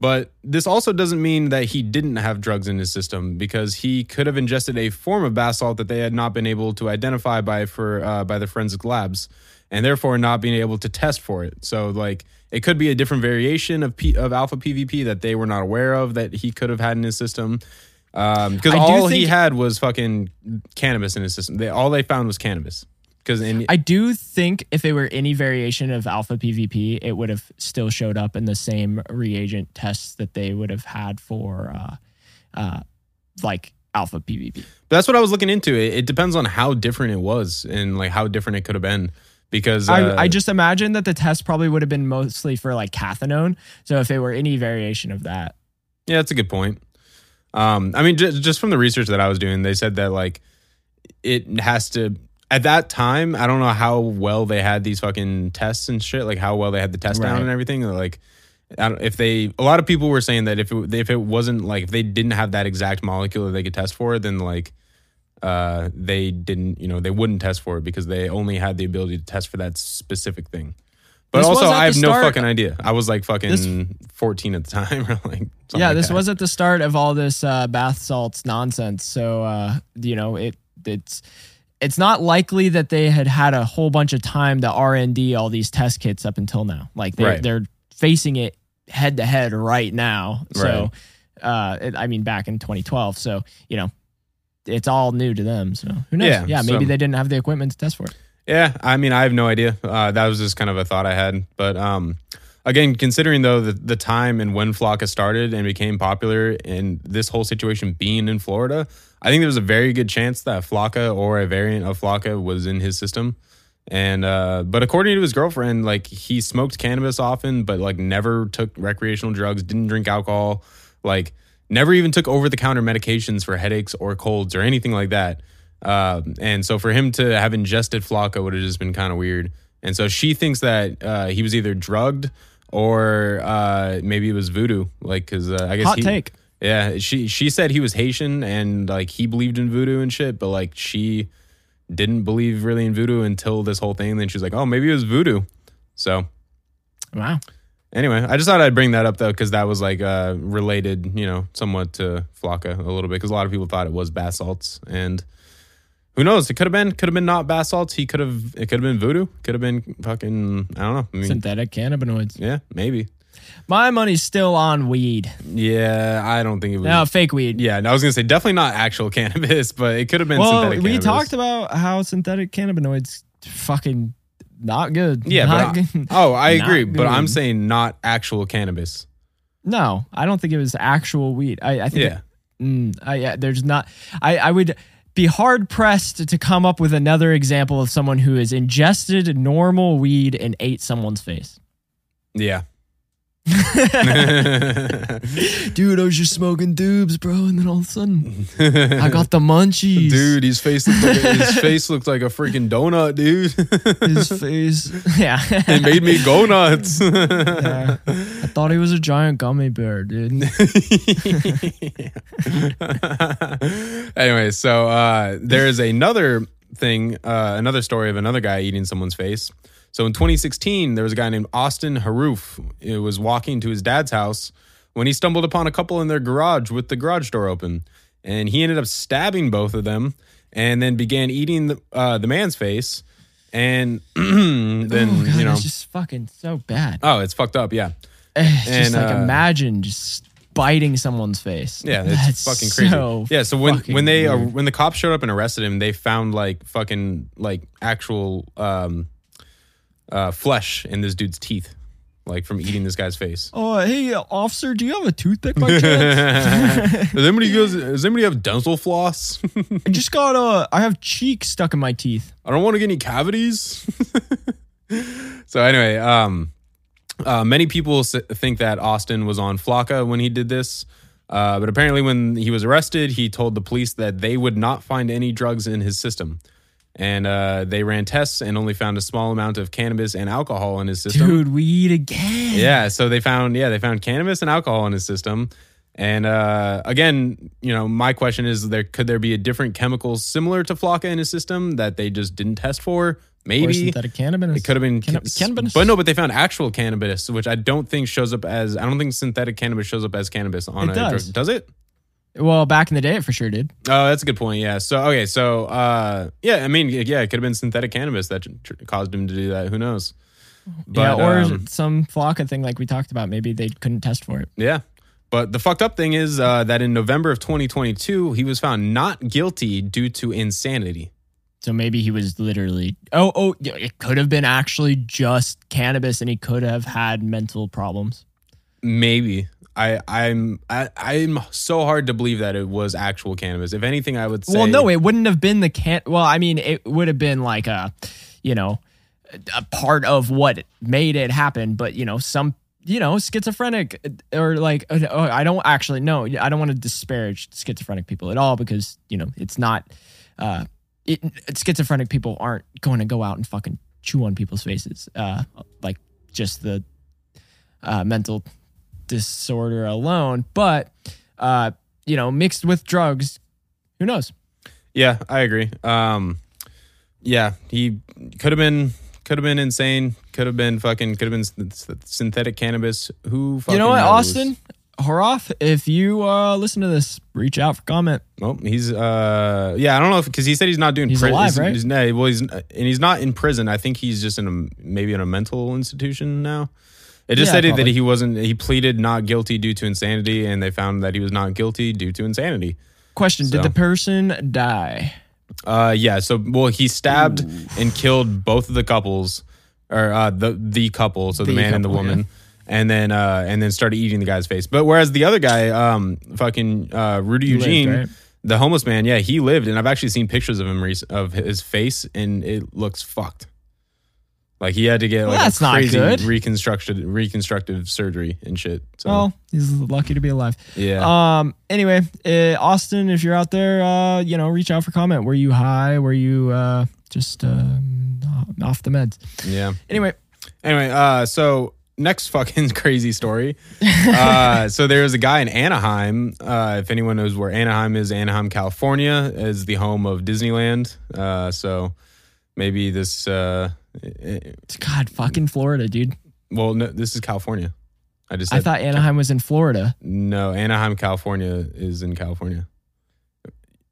But this also doesn't mean that he didn't have drugs in his system, because he could have ingested a form of bath salt that they had not been able to identify by for uh, by the forensic labs, and therefore not being able to test for it. So, like, it could be a different variation of P- of alpha P V P that they were not aware of that he could have had in his system. Because um, all he had was fucking cannabis in his system. They, all they found was cannabis. In, I do think if it were any variation of alpha P V P, it would have still showed up in the same reagent tests that they would have had for uh, uh, like alpha P V P. That's what I was looking into. It, it depends on how different it was and like how different it could have been. Because uh, I, I just imagine that the test probably would have been mostly for like cathinone. So if it were any variation of that. Yeah, that's a good point. Um, I mean, just, just from the research that I was doing, they said that like it has to... At that time, I don't know how well they had these fucking tests and shit, like how well they had the test right. down and everything. Like, I don't, if they, a lot of people were saying that if it, if it wasn't like, if they didn't have that exact molecule that they could test for, then like uh, they didn't, you know, they wouldn't test for it because they only had the ability to test for that specific thing. But this also, I have no start, fucking idea. I was like fucking this, fourteen at the time. Or like yeah, like this that. was at the start of all this uh, bath salts nonsense. So, uh, you know, it it's... It's not likely that they had had a whole bunch of time to R and D all these test kits up until now. Like they're, right. they're facing it head to head right now. Right. So, uh, it, I mean, back in twenty twelve. So, you know, it's all new to them. So who knows? Yeah. yeah maybe so, they didn't have the equipment to test for it. Yeah. I mean, I have no idea. Uh, that was just kind of a thought I had, but, um, again, considering though the, the time and when Flakka started and became popular and this whole situation being in Florida, I think there was a very good chance that Flakka or a variant of Flakka was in his system. And uh, but according to his girlfriend, like he smoked cannabis often, but like never took recreational drugs, didn't drink alcohol, like never even took over-the-counter medications for headaches or colds or anything like that. Uh, and so for him to have ingested Flakka would have just been kind of weird. And so she thinks that uh, he was either drugged or uh, maybe it was voodoo. Like, because uh, I guess hot he, take. Yeah, she she said he was Haitian and like he believed in voodoo and shit, but like she didn't believe really in voodoo until this whole thing. Then she was like, oh, maybe it was voodoo. So, wow. Anyway, I just thought I'd bring that up though, because that was like uh, related, you know, somewhat to Flocka a little bit, because a lot of people thought it was basalts, and who knows? It could have been, could have been not basalts. He could have, it could have been voodoo. Could have been fucking, I don't know, I mean, synthetic cannabinoids. Yeah, maybe. My money's still on weed. Yeah, I don't think it was. No, fake weed. Yeah, no, I was going to say definitely not actual cannabis, but it could have been well, synthetic cannabis. Well, we talked about how synthetic cannabinoids fucking not good. Yeah, not but good. I, oh, I agree, good. But I'm saying not actual cannabis. No, I don't think it was actual weed. I, I think yeah. It, mm, I, yeah, there's not, I, I would be hard-pressed to come up with another example of someone who has ingested normal weed and ate someone's face. Yeah. Dude, I was just smoking doobs, bro, and then all of a sudden I got the munchies. Dude, his face looked like a, his face looked like a freaking donut, dude. His face, yeah, it made me go nuts. Yeah. I thought he was a giant gummy bear, dude. Anyway, so uh, there is another thing, uh, another story of another guy eating someone's face. So in twenty sixteen, there was a guy named Austin Harrouf. He was walking to his dad's house when he stumbled upon a couple in their garage with the garage door open. And he ended up stabbing both of them and then began eating the, uh, the man's face. And then, oh God, you know. It's just fucking so bad. Oh, it's fucked up, yeah. It's and, just like uh, imagine just biting someone's face. Yeah, it's that's fucking crazy. So yeah, so when when they uh, when the cops showed up and arrested him, they found like fucking like actual... Um, Uh, flesh in this dude's teeth, like from eating this guy's face. Oh, uh, hey, uh, officer, do you have a toothpick by chance? Does anybody goes? Does anybody have dental floss? I just got uh, I have cheek stuck in my teeth. I don't want to get any cavities. So anyway, um, uh, many people think that Austin was on Flocka when he did this, uh, but apparently when he was arrested, he told the police that they would not find any drugs in his system. And uh, they ran tests and only found a small amount of cannabis and alcohol in his system. Dude, weed again. Yeah, so they found yeah they found cannabis and alcohol in his system. And uh, again, you know, my question is, there could there be a different chemical similar to Flocka in his system that they just didn't test for? Maybe. Or synthetic cannabis. It could have been Canna- cannabis. But no, but they found actual cannabis, which I don't think shows up as I don't think synthetic cannabis shows up as cannabis on it a does. drug. Does it? Well, back in the day, it for sure did. Oh, that's a good point. Yeah. So, okay. So, uh, yeah, I mean, yeah, it could have been synthetic cannabis that tr- caused him to do that. Who knows? But, yeah, or um, some Flocka thing like we talked about. Maybe they couldn't test for it. Yeah. But the fucked up thing is uh, that in November of twenty twenty-two, he was found not guilty due to insanity. So maybe he was literally, oh, oh, it could have been actually just cannabis and he could have had mental problems. Maybe. I, I'm I, I'm so hard to believe that it was actual cannabis. If anything, I would say... Well, no, it wouldn't have been the... can. Well, I mean, it would have been like a, you know, a part of what made it happen. But, you know, some, you know, schizophrenic or like... I don't actually... No, I don't want to disparage schizophrenic people at all because, you know, it's not... Uh, it, schizophrenic people aren't going to go out and fucking chew on people's faces. Uh, like, just the uh, mental... disorder alone, but uh you know, mixed with drugs, who knows? Yeah, I agree. Um yeah, he could have been could have been insane, could have been fucking could have been synthetic cannabis. Who fucking you know what knows? Austin Harrouf, if you uh listen to this, reach out for comment. Well, he's uh yeah, I don't know, because he said he's not doing he's prison alive, he's, right? he's, no, well, he's and he's not in prison. I think he's just in a maybe in a mental institution now. It just yeah, said probably. that he wasn't, he pleaded not guilty due to insanity, and they found that he was not guilty due to insanity. Question, so. Did the person die? Uh, yeah, so, well, he stabbed Ooh. and killed both of the couples, or uh, the the couple, so the, the man couple, and the woman, yeah. and then uh, and then started eating the guy's face. But whereas the other guy, um, fucking uh, Rudy he Eugene, lived, right? the homeless man, yeah, he lived, and I've actually seen pictures of him, of his face, and it looks fucked. Like he had to get well, like a crazy reconstructed reconstructive surgery and shit. So. Well, he's lucky to be alive. Yeah. Um. Anyway, uh, Austin, if you're out there, uh, you know, reach out for comment. Were you high? Were you uh just uh, not off the meds. Yeah. Anyway. Anyway, uh, so next fucking crazy story. Uh, so there was a guy in Anaheim. Uh, if anyone knows where Anaheim is, Anaheim, California is the home of Disneyland. Uh, so maybe this... Uh, it, God, fucking Florida, dude. Well, no, this is California. I just said, I thought Anaheim was in Florida. No, Anaheim, California is in California.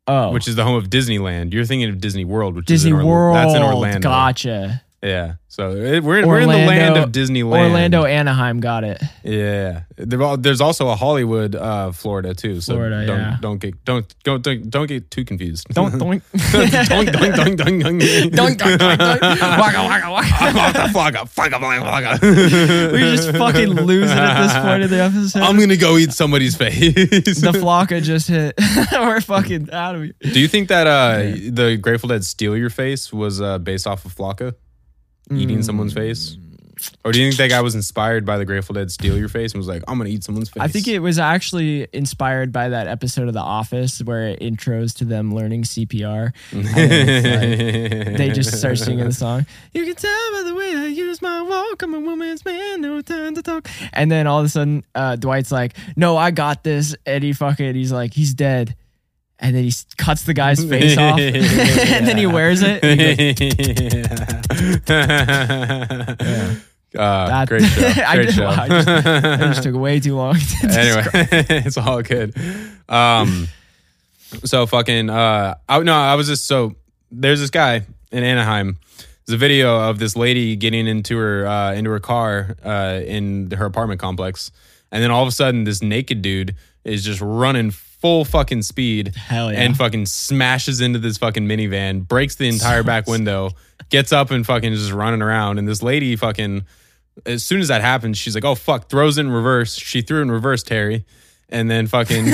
Oh. Which is the home of Disneyland. You're thinking of Disney World, which Disney is in Orla- World. That's in Orlando. Gotcha. Yeah. So it, we're, Orlando, we're in the land of Disneyland. Orlando, Anaheim, got it. Yeah. There's also a Hollywood, uh, Florida too. So Florida, don't, yeah. don't get don't go don't, don't get too confused. Don't doink. Doink doink doink doink doink doink. Waka waka waka. Flocka flocka flocka flocka. We're just fucking losing at this point of the episode. I'm gonna go eat somebody's face. The Flocka just hit. We're fucking out of here. Do you think that uh, yeah. the Grateful Dead "Steal Your Face" was uh, based off of Flocka? Eating someone's face? Or do you think that guy was inspired by the Grateful Dead "Steal Your Face" and was like, I'm going to eat someone's face? I think it was actually inspired by that episode of The Office where it intros to them learning C P R. It's like, they just start singing the song. You can tell by the way I use my walk. I'm a woman's man, no time to talk. And then all of a sudden, uh, Dwight's like, no, I got this. And he fucking, he's like, he's dead. And then he cuts the guy's face off. And yeah. then he wears it. And he goes, yeah. uh, that, great show. Great I just, show. Wow, I, just, I just took way too long. To anyway, it's all good. Um, so fucking, uh, I, no, I was just, so there's this guy in Anaheim. There's a video of this lady getting into her, uh, into her car uh, in her apartment complex. And then all of a sudden, this naked dude is just running full fucking speed. Hell yeah. And fucking smashes into this fucking minivan, breaks the entire back window, gets up and fucking is just running around. And this lady fucking, as soon as that happens, she's like, oh fuck, throws it in reverse. She threw it in reverse, Terry. And then fucking,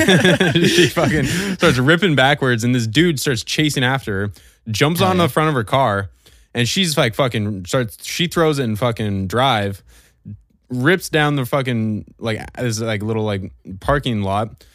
she fucking starts ripping backwards. And this dude starts chasing after her, jumps Hell on yeah. the front of her car. And she's like fucking starts, she throws it in fucking drive, rips down the fucking, like this like little like parking lot.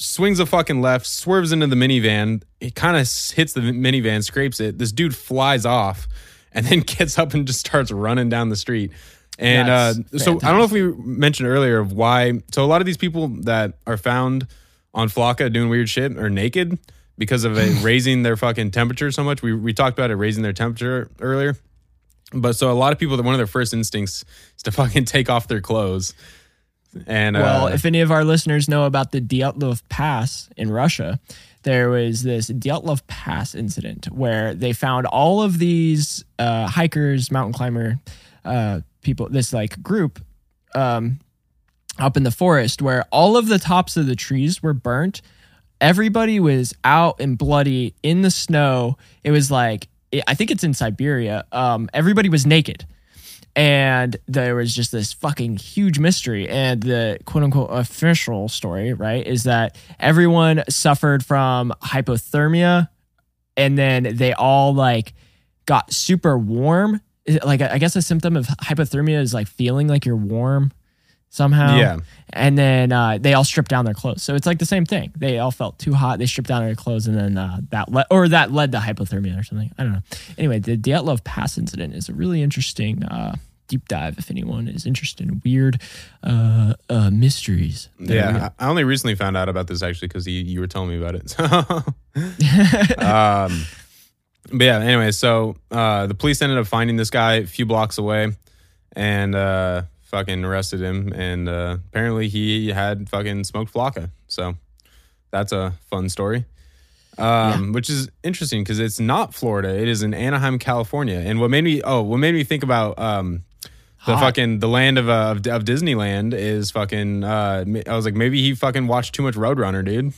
Swings a fucking left, swerves into the minivan. It kind of hits the minivan, scrapes it. This dude flies off and then gets up and just starts running down the street. And uh, so I don't know if we mentioned earlier of why. So a lot of these people that are found on Flocka doing weird shit are naked because of a, raising their fucking temperature so much. We we talked about it, raising their temperature earlier. But so a lot of people, that one of their first instincts is to fucking take off their clothes. And well, uh, if any of our listeners know about the Dyatlov Pass in Russia, there was this Dyatlov Pass incident where they found all of these uh, hikers, mountain climber uh, people, this like group um, up in the forest where all of the tops of the trees were burnt. Everybody was out and bloody in the snow. It was like, I think it's in Siberia. Um, everybody was naked. And there was just this fucking huge mystery. And the quote-unquote official story, right, is that everyone suffered from hypothermia, and then they all, like, got super warm. Like, I guess a symptom of hypothermia is, like, feeling like you're warm somehow. Yeah. And then uh, they all stripped down their clothes. So it's, like, the same thing. They all felt too hot. They stripped down their clothes, and then uh, that le- or that led to hypothermia or something. I don't know. Anyway, the Dyatlov Pass incident is a really interesting... Uh, deep dive if anyone is interested in weird uh, uh, mysteries. Yeah, I only recently found out about this actually because you, you were telling me about it. So, um, but yeah, anyway, so uh, the police ended up finding this guy a few blocks away and uh, fucking arrested him. And uh, apparently he had fucking smoked Flocka. So that's a fun story. Um, yeah. Which is interesting because it's not Florida. It is in Anaheim, California. And what made me, oh, what made me think about um, the Hot. fucking, the land of, uh, of of Disneyland is fucking, uh, I was like, maybe he fucking watched too much Roadrunner, dude.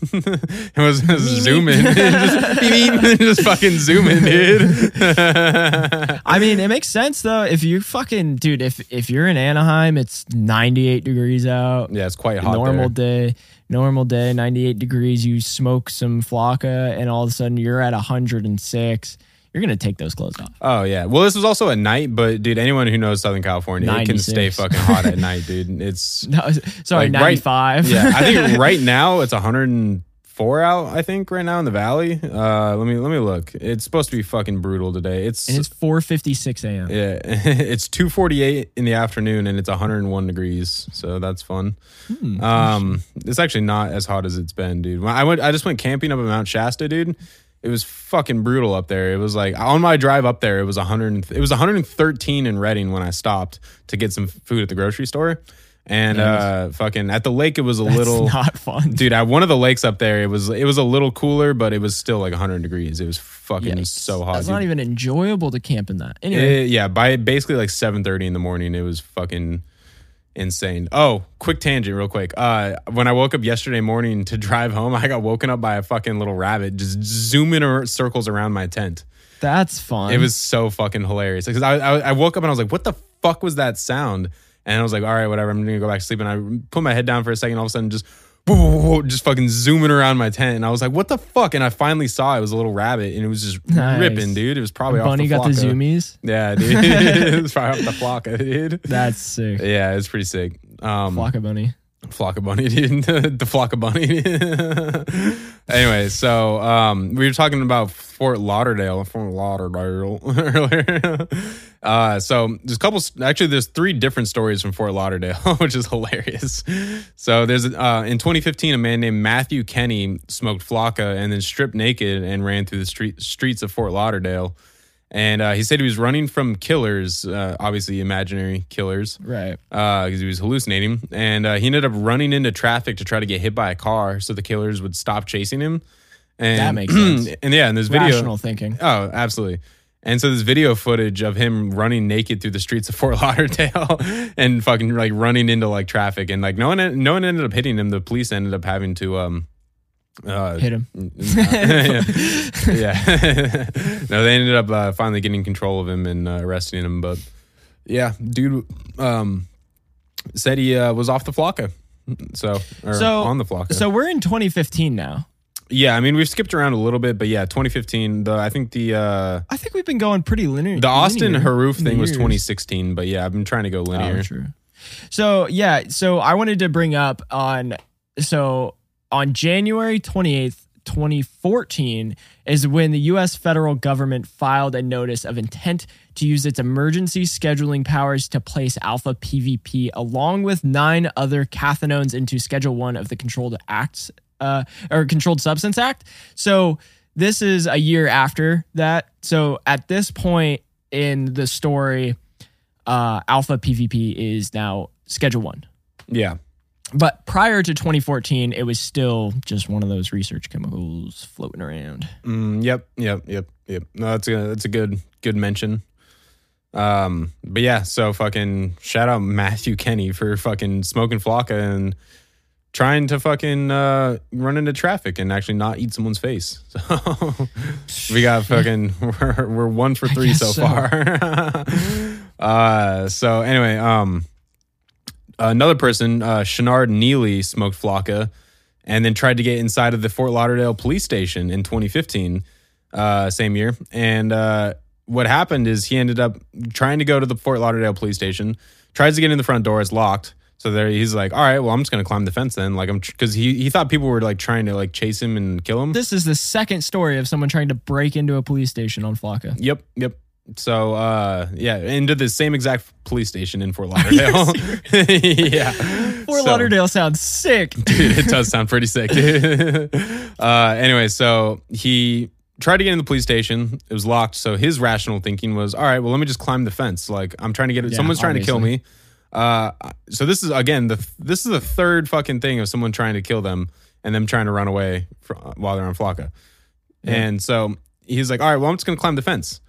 It was just zooming. just, just fucking zooming, dude. I mean, it makes sense though. If you fucking, dude, if, if you're in Anaheim, it's ninety-eight degrees out. Yeah, it's quite hot. Normal there. day. Normal day, ninety-eight degrees, you smoke some Flocka, and all of a sudden you're at one hundred six. You're going to take those clothes off. Oh, yeah. Well, this was also at night, but, dude, anyone who knows Southern California, ninety-six. It can stay fucking hot at night, dude. It's... No, sorry, like, ninety-five. Right, yeah, I think right now it's one hundred. four out, I think, right now in the valley. Uh, let me let me look. It's supposed to be fucking brutal today. It's and it's four fifty-six a.m. Yeah, it's two forty-eight in the afternoon, and it's one hundred one degrees. So that's fun. Hmm, um, it's actually not as hot as it's been, dude. I went, I just went camping up at Mount Shasta, dude. It was fucking brutal up there. It was like on my drive up there, it was one hundred. It was one hundred thirteen in Redding when I stopped to get some food at the grocery store. And uh, fucking at the lake, it was a That's little not fun, dude. At one of the lakes up there, it was it was a little cooler, but it was still like one hundred degrees. It was fucking Yikes. so hot. It's not even enjoyable to camp in that. Anyway, it, yeah, by basically like seven thirty in the morning, it was fucking insane. Oh, quick tangent, real quick. Uh, when I woke up yesterday morning to drive home, I got woken up by a fucking little rabbit just zooming or circles around my tent. That's fun. It was so fucking hilarious because I, I I woke up and I was like, what the fuck was that sound? And I was like, all right, whatever. I'm going to go back to sleep. And I put my head down for a second. All of a sudden, just whoa, whoa, whoa, just fucking zooming around my tent. And I was like, what the fuck? And I finally saw it was a little rabbit. And it was just nice. ripping, dude. It was probably the off the Flocka. Bunny got the zoomies? Yeah, dude. It was probably off the Flocka, dude. That's sick. Yeah, it's pretty sick. Um, Flocka bunny. Flocka bunny, dude. The Flocka bunny. Anyway, so um, we were talking about Fort Lauderdale. Fort Lauderdale earlier. Uh, so there's a couple. Actually, there's three different stories from Fort Lauderdale, which is hilarious. So there's uh, in twenty fifteen, a man named Matthew Kenny smoked Flocka and then stripped naked and ran through the street, streets of Fort Lauderdale. And uh, he said he was running from killers, uh, obviously imaginary killers. Right. Because uh, he was hallucinating. And uh, he ended up running into traffic to try to get hit by a car so the killers would stop chasing him. And, that makes sense. And yeah, and this video. Rational thinking. Oh, absolutely. And so there's video footage of him running naked through the streets of Fort Lauderdale and fucking like running into like traffic. And like no one, no one ended up hitting him. The police ended up having to... Um, Uh, Hit him. Uh, yeah. yeah. No, they ended up uh, finally getting control of him and uh, arresting him. But yeah, dude um, said he uh, was off the Flocka. So, or so, on the Flocka. So we're in twenty fifteen now. Yeah, I mean, we've skipped around a little bit, but yeah, twenty fifteen, the, I think the... Uh, I think we've been going pretty linear. The Austin Harrouf thing was twenty sixteen, but yeah, I've been trying to go linear. Oh, true. So yeah, so I wanted to bring up on... So... On January twenty-eighth, twenty fourteen is when the U S federal government filed a notice of intent to use its emergency scheduling powers to place alpha P V P along with nine other cathinones into Schedule one of the Controlled Acts uh, or Controlled Substance Act. So this is a year after that. So at this point in the story, uh, alpha P V P is now Schedule one. Yeah. But prior to twenty fourteen, it was still just one of those research chemicals floating around. Mm, yep, yep, yep, yep. No, that's a that's a good good mention. Um, but yeah, so fucking shout out Matthew Kenny for fucking smoking Flocka and trying to fucking uh, run into traffic and actually not eat someone's face. So we got fucking we're we're one for three so, so far. uh, so anyway, um. Another person, uh, Shannard Neely, smoked Flocka and then tried to get inside of the Fort Lauderdale police station in twenty fifteen, uh, same year. And uh, what happened is he ended up trying to go to the Fort Lauderdale police station, tries to get in the front door, it's locked. So there he's like, all right, well, I'm just going to climb the fence then. Like, I'm because he, he thought people were like trying to like chase him and kill him. This is the second story of someone trying to break into a police station on Flocka. Yep, yep. So, uh, yeah, into the same exact police station in Fort Lauderdale. Yeah. Fort so, Lauderdale sounds sick. Dude, it does sound pretty sick. uh, anyway, so he tried to get in the police station. It was locked. So his rational thinking was, all right, well, let me just climb the fence. Like, I'm trying to get it. Yeah, someone's trying obviously. to kill me. Uh, so this is, again, the this is the third fucking thing of someone trying to kill them and them trying to run away from, while they're on Flocka. Yeah. And so he's like, all right, well, I'm just going to climb the fence.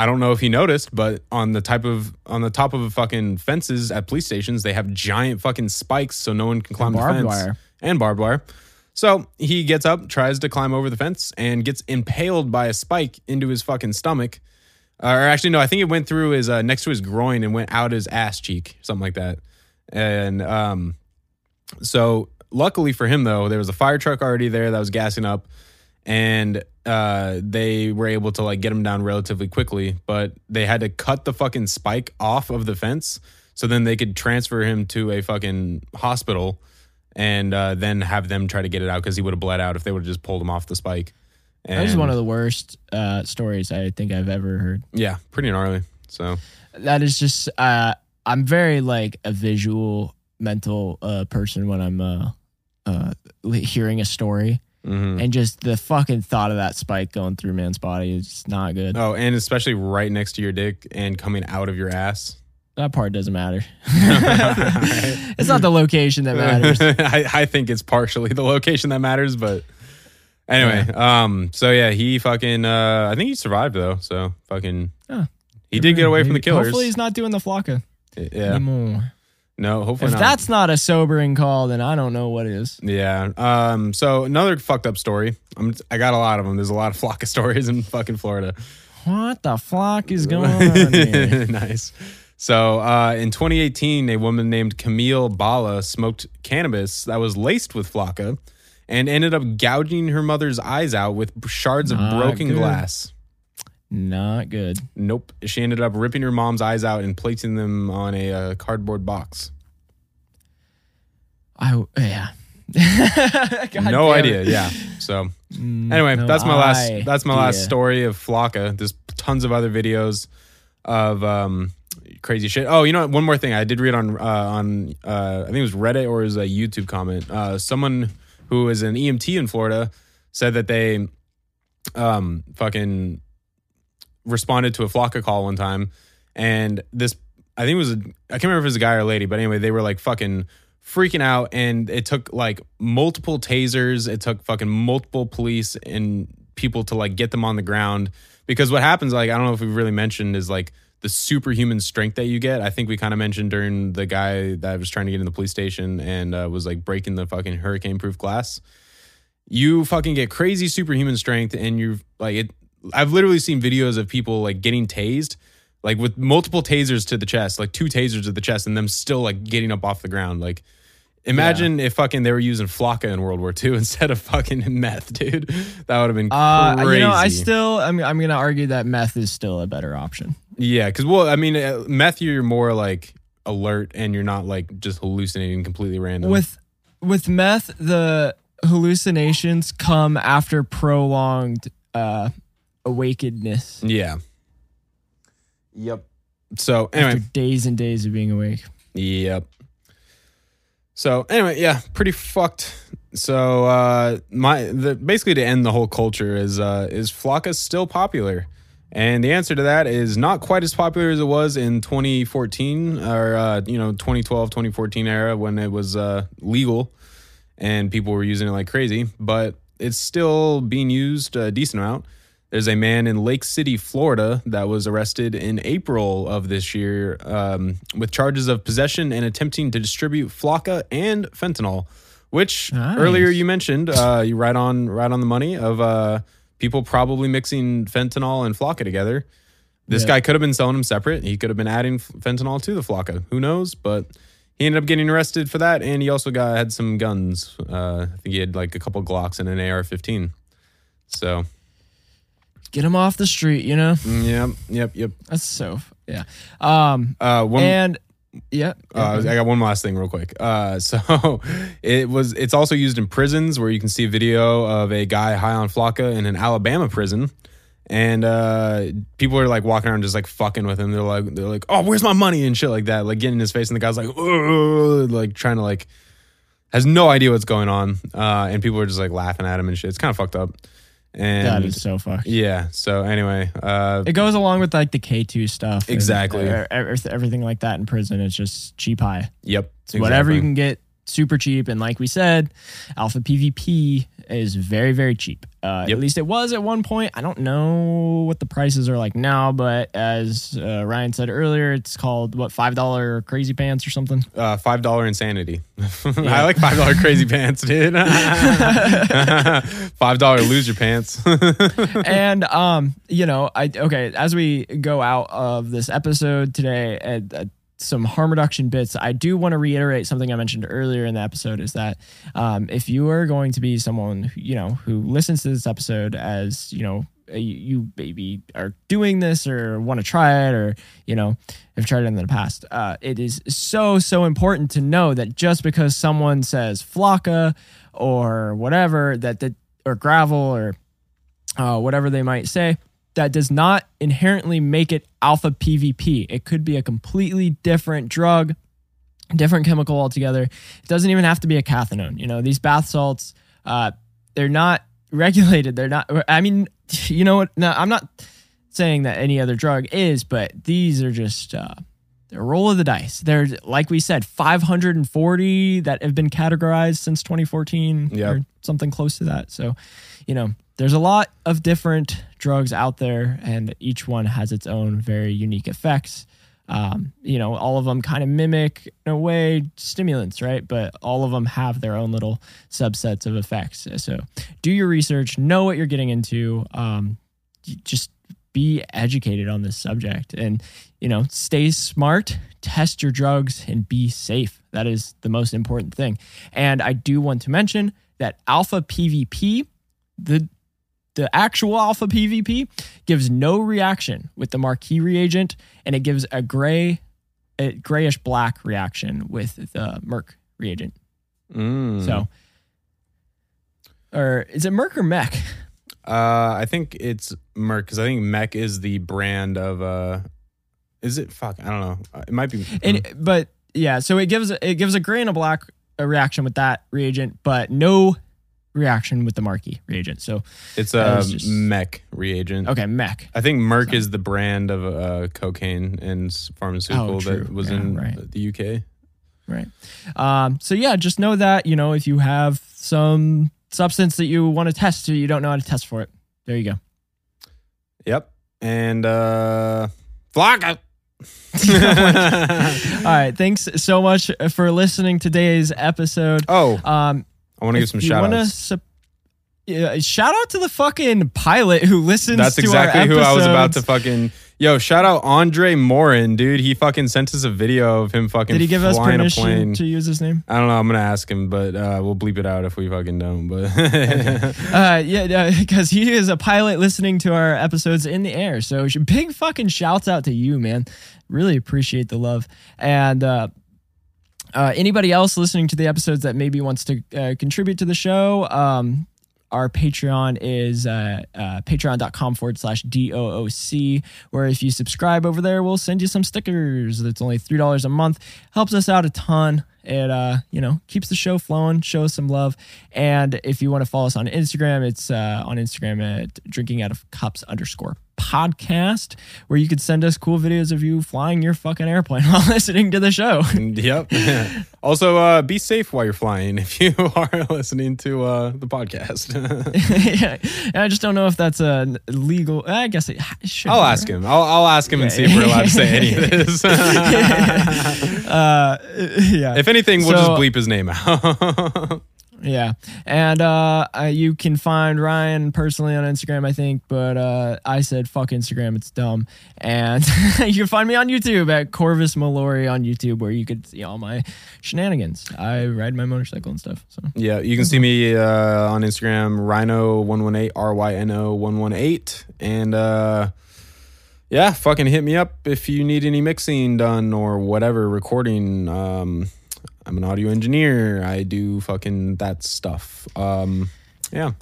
I don't know if he noticed, but on the type of on the top of fucking fences at police stations, they have giant fucking spikes so no one can climb the fence. And barbed wire. And barbed wire. So he gets up, tries to climb over the fence, and gets impaled by a spike into his fucking stomach. Uh, or actually, no, I think it went through his uh, next to his groin and went out his ass cheek, something like that. And um, so luckily for him, though, there was a fire truck already there that was gassing up. And uh, they were able to like get him down relatively quickly, but they had to cut the fucking spike off of the fence so then they could transfer him to a fucking hospital and uh, then have them try to get it out because he would have bled out if they would have just pulled him off the spike. And that was one of the worst uh, stories I think I've ever heard. Yeah, pretty gnarly. So that is just, uh, I'm very like a visual mental uh, person when I'm uh, uh, hearing a story. Mm-hmm. And just the fucking thought of that spike going through man's body is not good. Oh, and especially right next to your dick and coming out of your ass. That part doesn't matter. Right. It's not the location that matters. I, I think it's partially the location that matters, but anyway. Yeah. Um. So yeah, he fucking. Uh, I think he survived though. So fucking. Yeah. He did get away from the killers. Hopefully, he's not doing the Flocka. Yeah. Anymore. No, hopefully if not. If that's not a sobering call, then I don't know what is. Yeah. Um. So another fucked up story. I'm, I got a lot of them. There's a lot of Flocka stories in fucking Florida. What the fuck is going on here? Nice. So uh, in twenty eighteen, a woman named Camille Bala smoked cannabis that was laced with Flocka and ended up gouging her mother's eyes out with shards Not of broken good. glass. Not good. Nope. She ended up ripping her mom's eyes out and placing them on a uh, cardboard box. I yeah. No idea. Yeah. So anyway, no that's my last. Idea. That's my last story of Flocka. There's tons of other videos of um, crazy shit. Oh, you know what? One more thing. I did read on uh, on uh, I think it was Reddit or it was a YouTube comment. Uh, someone who is an E M T in Florida said that they um, fucking. responded to a Flocka call one time, and this I think it was a, I can't remember if it was a guy or a lady, but anyway, they were like fucking freaking out, and it took like multiple tasers, it took fucking multiple police and people to like get them on the ground, because what happens, like I don't know if we really mentioned, is like the superhuman strength that you get. I think we kind of mentioned during the guy that was trying to get in the police station and uh, was like breaking the fucking hurricane proof glass. You fucking get crazy superhuman strength, and you're like it. I've literally seen videos of people like getting tased, like with multiple tasers to the chest, like two tasers to the chest, and them still like getting up off the ground. Like imagine yeah. if fucking they were using Flocka in World War Two instead of fucking meth, dude. That would have been uh, crazy. You know, I still, I'm, I'm going to argue that meth is still a better option. Yeah. Cause well, I mean, meth, you're more like alert and you're not like just hallucinating completely random. With, with meth, the hallucinations come after prolonged, uh, awakenedness. Yeah. Yep. So anyway, after days and days of being awake. Yep. So anyway, yeah, pretty fucked. So uh, my the basically to end the whole culture is uh, is Flocka still popular? And the answer to that is not quite as popular as it was in twenty fourteen or uh, you know twenty twelve twenty fourteen era when it was uh, legal and people were using it like crazy. But it's still being used a decent amount. There's a man in Lake City, Florida, that was arrested in April of this year um, with charges of possession and attempting to distribute Flocka and fentanyl, which nice. earlier you mentioned, uh, you right on right on the money of uh, people probably mixing fentanyl and Flocka together. This yeah. guy could have been selling them separate. He could have been adding fentanyl to the Flocka. Who knows? But he ended up getting arrested for that, and he also got had some guns. Uh, I think he had like a couple Glocks and an A R fifteen. So... Get them off the street, you know? Yep, yep, yep. That's so, yeah. Um, uh, one, and, yeah. Uh, I got one last thing real quick. Uh, so it was. It's also used in prisons where you can see a video of a guy high on Flocka in an Alabama prison. And uh, people are like walking around just like fucking with him. They're like, they're like, oh, where's my money and shit like that. Like getting in his face. And the guy's like, oh, like trying to like, has no idea what's going on. Uh, and people are just like laughing at him and shit. It's kind of fucked up. And that is so fucked. Yeah. So anyway, uh, it goes along with like the K two stuff. Exactly. And, uh, everything like that in prison. It's just cheap high. Yep. It's exactly. Whatever you can get super cheap. And like we said, Alpha P V P is very, very cheap. Uh, yep. At least it was at one point. I don't know what the prices are like now, but as uh, Ryan said earlier, it's called what, five dollar crazy pants or something? Uh, five dollar insanity. I like five dollar crazy pants, dude. five dollar loser pants. And, um, you know, I okay, as we go out of this episode today, at, at some harm reduction bits, I do want to reiterate something I mentioned earlier in the episode is that um, if you are going to be someone, you know, who listens to this episode as, you know, you maybe are doing this or want to try it, or, you know, have tried it in the past. Uh, it is so, so important to know that just because someone says Flocka or whatever, that, that or gravel or uh, whatever they might say, that does not inherently make it alpha P V P. It could be a completely different drug, different chemical altogether. It doesn't even have to be a cathinone. You know, these bath salts, uh, they're not regulated. They're not, I mean, you know what? No, I'm not saying that any other drug is, but these are just uh, a roll of the dice. There's, like we said, five hundred forty that have been categorized since twenty fourteen, yep, or something close to that. So, you know, there's a lot of different drugs out there, and each one has its own very unique effects. Um, you know, all of them kind of mimic, in a way, stimulants, right? But all of them have their own little subsets of effects. So do your research, know what you're getting into, um, just be educated on this subject, and, you know, stay smart, test your drugs, and be safe. That is the most important thing. And I do want to mention that alpha P V P, the The actual alpha P V P, gives no reaction with the Marquis reagent, and it gives a gray, a grayish black reaction with the Merck reagent. Mm. So, or is it Merck or Mech? Uh, I think it's Merck, because I think Mech is the brand of. Uh, is it fuck? I don't know. It might be. And, mm. But yeah, so it gives it gives a gray and a black a reaction with that reagent, but no reaction with the Marquis reagent. So it's a just, Mech reagent. Okay, Mech. I think Merck so. is the brand of uh, cocaine and pharmaceutical oh, that was yeah, in right. the U K. Right. Um, so yeah, just know that, you know, if you have some substance that you want to test, you don't know how to test for it. There you go. Yep. And uh, Flocka. All right. Thanks so much for listening to today's episode. Oh. Um, I want to give some shout-outs. Su- yeah, shout-out to the fucking pilot who listens That's to exactly our episodes. That's exactly who I was about to fucking... Yo, shout-out Andre Morin, dude. He fucking sent us a video of him fucking flying a plane. Did he give us permission to use his name? I don't know. I'm going to ask him, but uh, we'll bleep it out if we fucking don't. But okay. uh, Yeah, because he is a pilot listening to our episodes in the air. So big fucking shouts-out to you, man. Really appreciate the love. And... uh Uh, anybody else listening to the episodes that maybe wants to uh, contribute to the show, um, our Patreon is uh, uh, patreon.com forward slash D O O C, where if you subscribe over there, we'll send you some stickers. That's only three dollars a month. Helps us out a ton. It, uh, you know, keeps the show flowing, shows some love. And if you want to follow us on Instagram, it's uh, on Instagram at drinking out of cups underscore podcast, where you could send us cool videos of you flying your fucking airplane while listening to the show. Yep. Also, uh, be safe while you're flying if you are listening to uh, the podcast. Yeah. And I just don't know if that's a legal. I guess it should. I'll be, ask right? him. I'll, I'll ask him yeah. and see if we're allowed to say any of this. uh, yeah. If anything, we'll so, just bleep his name out. Yeah. And uh, you can find Ryan personally on Instagram, I think. But uh, I said, fuck Instagram. It's dumb. And you can find me on YouTube at Corvus Mallory on YouTube, where you could see all my shenanigans. I ride my motorcycle and stuff. So yeah, you can see me uh, on Instagram, Rhino one eighteen, R Y N O one one eight. And uh, yeah, fucking hit me up if you need any mixing done or whatever, recording. Um I'm an audio engineer. I do fucking that stuff. Um, yeah.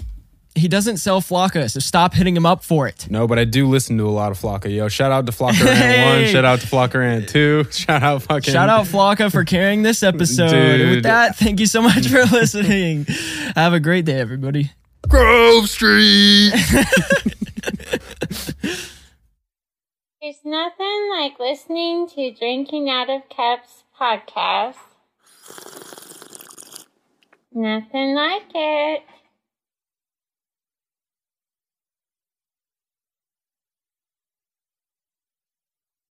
He doesn't sell Flocka, so stop hitting him up for it. No, but I do listen to a lot of Flocka. Yo, shout out to FlockaRant hey. one. Shout out to FlockaRant two. Shout out fucking... Shout out Flocka for carrying this episode. Dude. With that, thank you so much for listening. Have a great day, everybody. Grove Street! There's nothing like listening to Drinking Out of Cups podcast. Nothing like it.